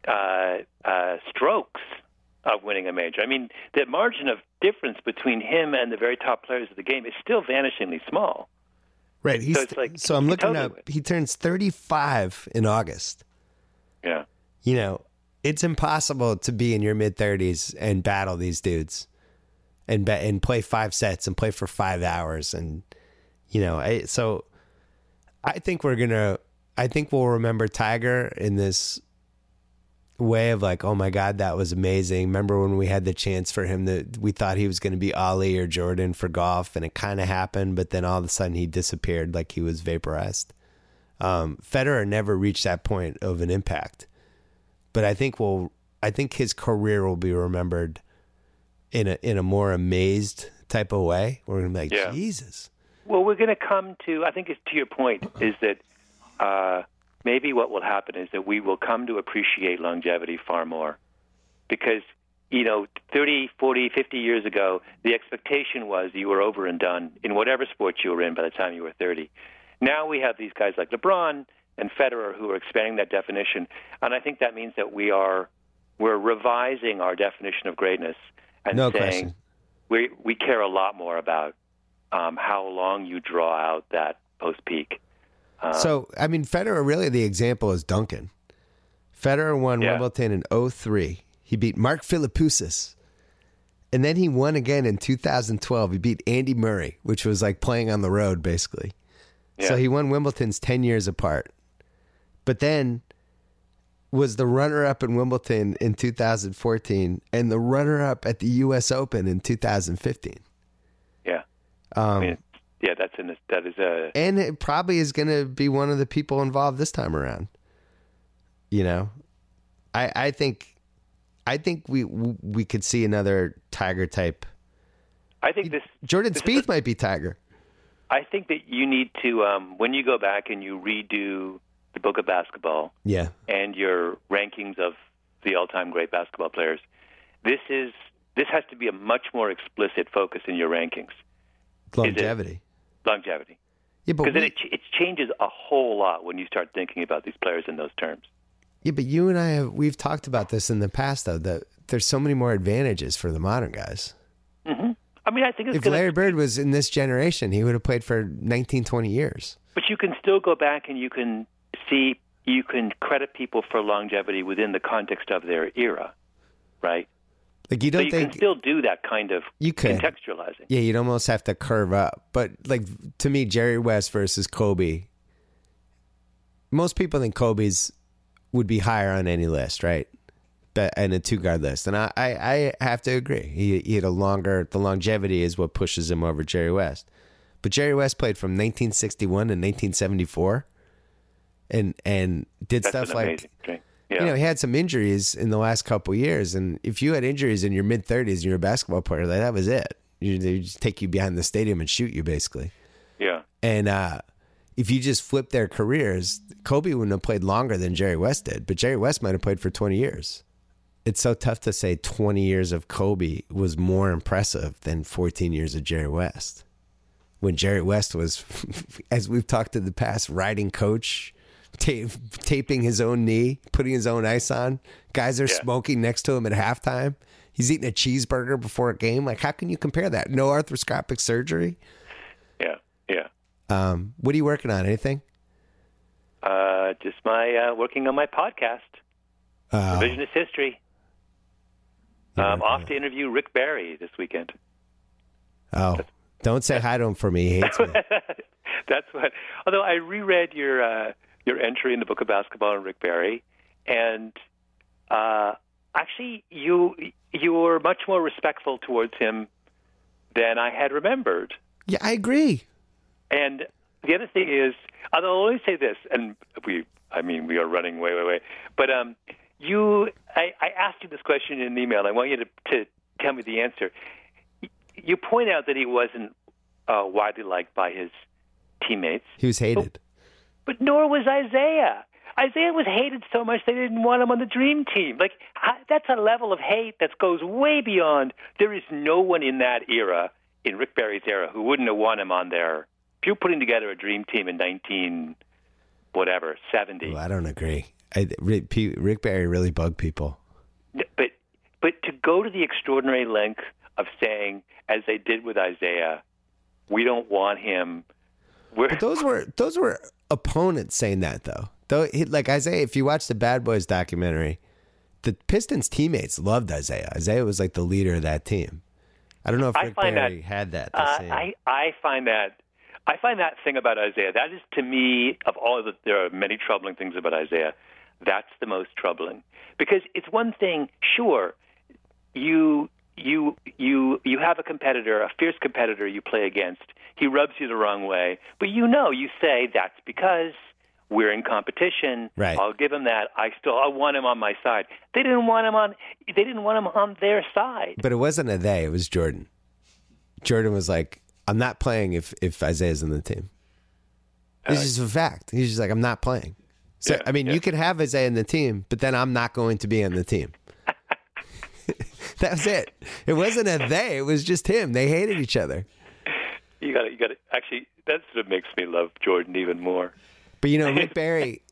uh, uh, strokes of winning a major. I mean, the margin of difference between him and the very top players of the game is still vanishingly small. Right. He's so, it's like, so I'm looking up. It. He turns thirty-five in August. Yeah. You know, it's impossible to be in your mid-thirties and battle these dudes. And be, and play five sets and play for five hours and you know I, so I think we're gonna I think we'll remember Tiger in this way of like, oh my God, that was amazing. Remember when we had the chance for him that we thought he was going to be Ollie or Jordan for golf, and it kind of happened, but then all of a sudden he disappeared like he was vaporized. um, Federer never reached that point of an impact, but I think we'll I think his career will be remembered in a in a more amazed type of way. We're going to be like, yeah. Jesus. Well, we're going to come to, I think it's to your point, is that uh, maybe what will happen is that we will come to appreciate longevity far more. Because, you know, thirty, forty, fifty years ago, the expectation was you were over and done in whatever sport you were in by the time you were thirty. Now we have these guys like LeBron and Federer who are expanding that definition. And I think that means that we are, we're revising our definition of greatness. And no saying question. We we care a lot more about um, how long you draw out that post peak. Um, so I mean, Federer really the example is Duncan. Federer won yeah. Wimbledon in oh three. He beat Mark Philippoussis, and then he won again in two thousand twelve. He beat Andy Murray, which was like playing on the road basically. Yeah. So he won Wimbledon's ten years apart, but then was the runner-up in Wimbledon in two thousand fourteen and the runner-up at the U S Open in two thousand fifteen. Yeah, um, I mean, yeah, that's in this, that is a, and it probably is going to be one of the people involved this time around. You know, I I think I think we we could see another Tiger type. I think this Jordan this Spieth a, might be Tiger. I think that you need to um, when you go back and you redo the Book of Basketball, yeah, and your rankings of the all-time great basketball players, this is this has to be a much more explicit focus in your rankings. Longevity. Longevity. Yeah, but because then it, it changes a whole lot when you start thinking about these players in those terms. Yeah, but you and I, have we've talked about this in the past, though, that there's so many more advantages for the modern guys. Mm-hmm. I mean, I think it's if gonna, Larry Bird was in this generation, he would have played for nineteen, twenty years. But you can still go back and you can... see, you can credit people for longevity within the context of their era, right? Like you don't so you think, can still do that kind of you could, contextualizing. Yeah, you'd almost have to curve up. But like to me, Jerry West versus Kobe, most people think Kobe's would be higher on any list, right? But in a two-guard list. And I, I, I have to agree. He, he had a longer, the longevity is what pushes him over Jerry West. But Jerry West played from nineteen sixty-one to nineteen seventy-four. And and did That's stuff like, yeah. you know, he had some injuries in the last couple of years. And if you had injuries in your mid-thirties and you're a basketball player, like, that was it. You, they just take you behind the stadium and shoot you, basically. Yeah. And uh, if you just flip their careers, Kobe wouldn't have played longer than Jerry West did. But Jerry West might have played for twenty years. It's so tough to say twenty years of Kobe was more impressive than fourteen years of Jerry West. When Jerry West was, as we've talked in the past, riding coach tape, taping his own knee, putting his own ice on. Guys are yeah. smoking next to him at halftime. He's eating a cheeseburger before a game. Like, how can you compare that? No arthroscopic surgery. Yeah, yeah. Um, what are you working on? Anything? Uh, just my uh, working on my podcast, uh, Revisionist History. I'm um, off to interview Rick Barry this weekend. Oh, that's, don't say hi to him for me. He hates me. That's what. Although I reread your uh, your entry in the Book of Basketball on Rick Barry, and uh, actually, you you were much more respectful towards him than I had remembered. Yeah, I agree. And the other thing is, I'll always say this, and we, I mean, we are running way, way, way, but um. You, I, I asked you this question in an email. I want you to, to tell me the answer. You point out that he wasn't uh, widely liked by his teammates. He was hated. But, but nor was Isiah. Isiah was hated so much they didn't want him on the Dream Team. Like, I, that's a level of hate that goes way beyond. There is no one in that era, in Rick Barry's era, who wouldn't have wanted him on there. If you're putting together a Dream Team in nineteen whatever, seventy. Ooh, I don't agree. I, Rick, Rick Barry really bugged people. But but to go to the extraordinary length of saying, as they did with Isiah, we don't want him. We're... But those were those were opponents saying that, though. Though, he, like Isiah, if you watch the Bad Boys documentary, the Pistons teammates loved Isiah. Isiah was like the leader of that team. I don't know if Rick Barry that, had that. The uh, same. I I find that. I find that thing about Isiah, that is, to me, of all of the, there are many troubling things about Isiah, that's the most troubling. Because it's one thing, sure, you you you you have a competitor, a fierce competitor you play against. He rubs you the wrong way. But you know, you say, that's because we're in competition. Right. I'll give him that. I still I want him on my side. They didn't want him on they didn't want him on their side. But it wasn't a they, it was Jordan. Jordan was like, I'm not playing if, if Isiah's in the team. It's uh, just a fact. He's just like, I'm not playing. So, yeah, I mean, yeah. you could have Isiah in the team, but then I'm not going to be on the team. That was it. It wasn't a they. It was just him. They hated each other. You got it. You got it. Actually, that's what makes me love Jordan even more. But, you know, Rick Barry,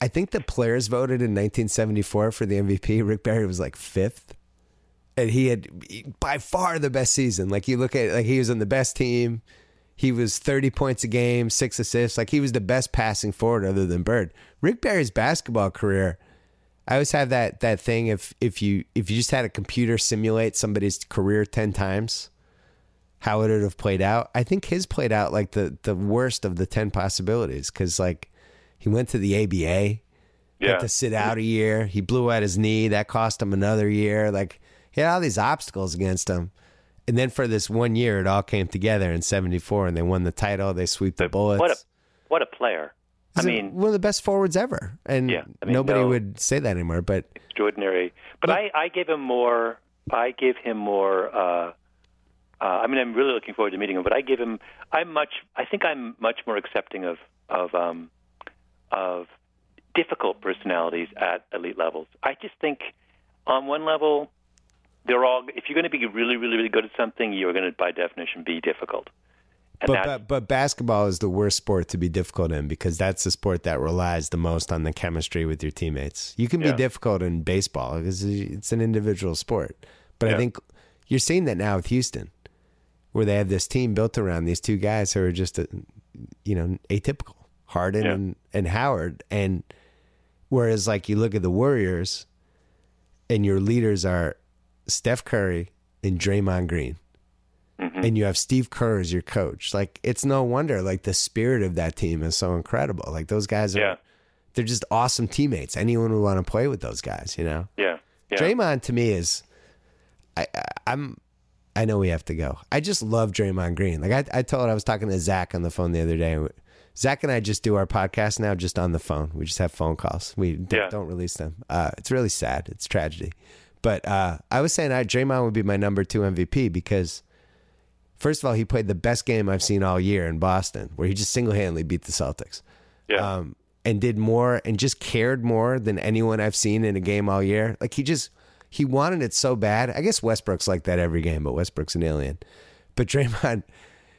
I think the players voted in nineteen seventy-four for the M V P. Rick Barry was like fifth. And he had by far the best season. Like, you look at it, like he was on the best team. He was thirty points a game, six assists. Like, he was the best passing forward other than Bird. Rick Barry's basketball career, I always have that that thing if if you if you just had a computer simulate somebody's career ten times, how would it have played out? I think his played out like the the worst of the ten possibilities, because like he went to the A B A, yeah. had to sit out a year. He blew out his knee, that cost him another year. Like, he had all these obstacles against him. And then for this one year, it all came together in seventy-four, and they won the title. They sweep the Bullets. What a, what a player. He's I mean, one of the best forwards ever. And yeah, I mean, nobody no, would say that anymore. But extraordinary. But look, I, I gave him more. I gave him more. Uh, uh, I mean, I'm really looking forward to meeting him. But I give him. I'm much. I think I'm much more accepting of of um, of difficult personalities at elite levels. I just think on one level, they're all. If you're going to be really, really, really good at something, you're going to, by definition, be difficult. And but, but but basketball is the worst sport to be difficult in, because that's the sport that relies the most on the chemistry with your teammates. You can yeah. be difficult in baseball because it's an individual sport. But yeah. I think you're seeing that now with Houston, where they have this team built around these two guys who are just, you know, atypical, Harden yeah. and, and Howard. And whereas, like, you look at the Warriors, and your leaders are Steph Curry and Draymond Green, mm-hmm. and you have Steve Kerr as your coach. Like, it's no wonder, like, the spirit of that team is so incredible. Like, those guys are, yeah. they're just awesome teammates. Anyone would want to play with those guys, you know? Yeah. yeah. Draymond, to me, is, I, I, I'm, I know we have to go. I just love Draymond Green. Like, I, I told, I was talking to Zach on the phone the other day. Zach and I just do our podcast now just on the phone. We just have phone calls. We d- yeah. don't release them. Uh, it's really sad. It's tragedy. But uh, I was saying I, Draymond would be my number two M V P because, first of all, he played the best game I've seen all year in Boston, where he just single-handedly beat the Celtics. Yeah. Um, and did more and just cared more than anyone I've seen in a game all year. Like, he just, he wanted it so bad. I guess Westbrook's like that every game, but Westbrook's an alien. But Draymond,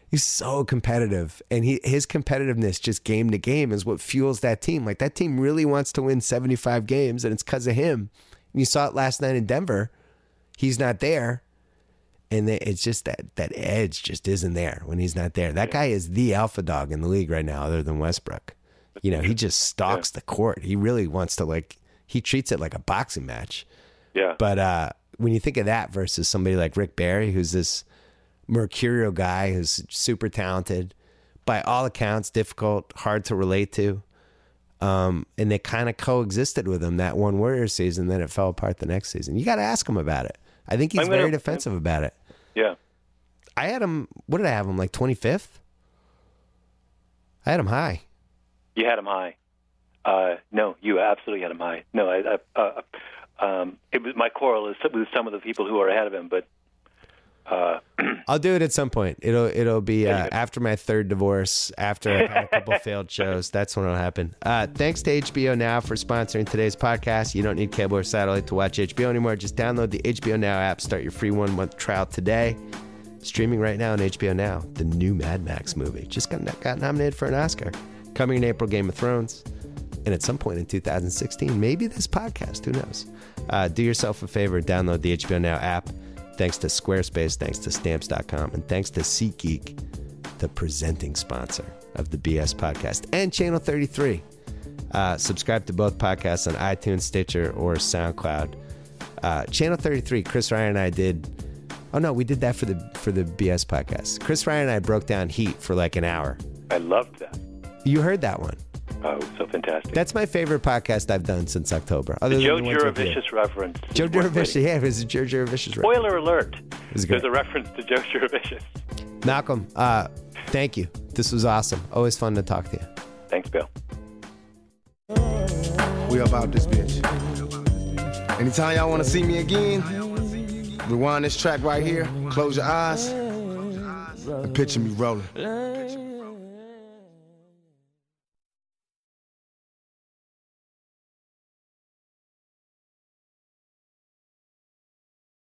He's so competitive, and he his competitiveness just game to game is what fuels that team. Like, that team really wants to win seventy-five games, and it's because of him. And you saw it last night in Denver. He's not there, and it's just that that edge just isn't there when he's not there. That guy is the alpha dog in the league right now, other than Westbrook. You know, he just stalks yeah. the court. He really wants to, like, he treats it like a boxing match. Yeah. But uh, when you think of that versus somebody like Rick Barry, who's this mercurial guy who's super talented, by all accounts, difficult, hard to relate to. Um, and they kind of coexisted with him that one Warriors season, then it fell apart the next season. You got to ask him about it. I think he's I'm very gonna, defensive yeah. about it. Yeah. I had him, what did I have him, like twenty-fifth? I had him high. You had him high. Uh, no, you absolutely had him high. No, I, I, uh, um, it was my quarrel is with some of the people who are ahead of him, but uh, I'll do it at some point. It'll it'll be uh, after my third divorce, after I've had a couple failed shows. That's when it'll happen. Uh, thanks to H B O Now for sponsoring today's podcast. You don't need cable or satellite to watch H B O anymore. Just download the H B O Now app. Start your free one month trial today. Streaming right now on H B O Now, the new Mad Max movie just got, got nominated for an Oscar. Coming in April, Game of Thrones. And at some point in two thousand sixteen, maybe this podcast, who knows? Uh, do yourself a favor, download the H B O Now app. Thanks to Squarespace, thanks to Stamps dot com, and thanks to SeatGeek, the presenting sponsor of the B S Podcast, and Channel thirty-three. Uh, subscribe to both podcasts on iTunes, Stitcher, or SoundCloud. Uh, Channel thirty-three, Chris Ryan and I did... Oh, no, we did that for the for the B S Podcast. Chris Ryan and I broke down Heat for like an hour. I loved that. You heard that one. Oh, so fantastic. That's my favorite podcast I've done since October. Other the Joe than Juravicious reference. Joe Juravicious, yeah, it was a Joe Juravicious reference. Spoiler alert. There's a reference to Joe Juravicious. Malcolm, uh, thank you. This was awesome. Always fun to talk to you. Thanks, Bill. We about this bitch. Anytime y'all want to see me again, rewind this track right here, close your eyes, and picture me rolling.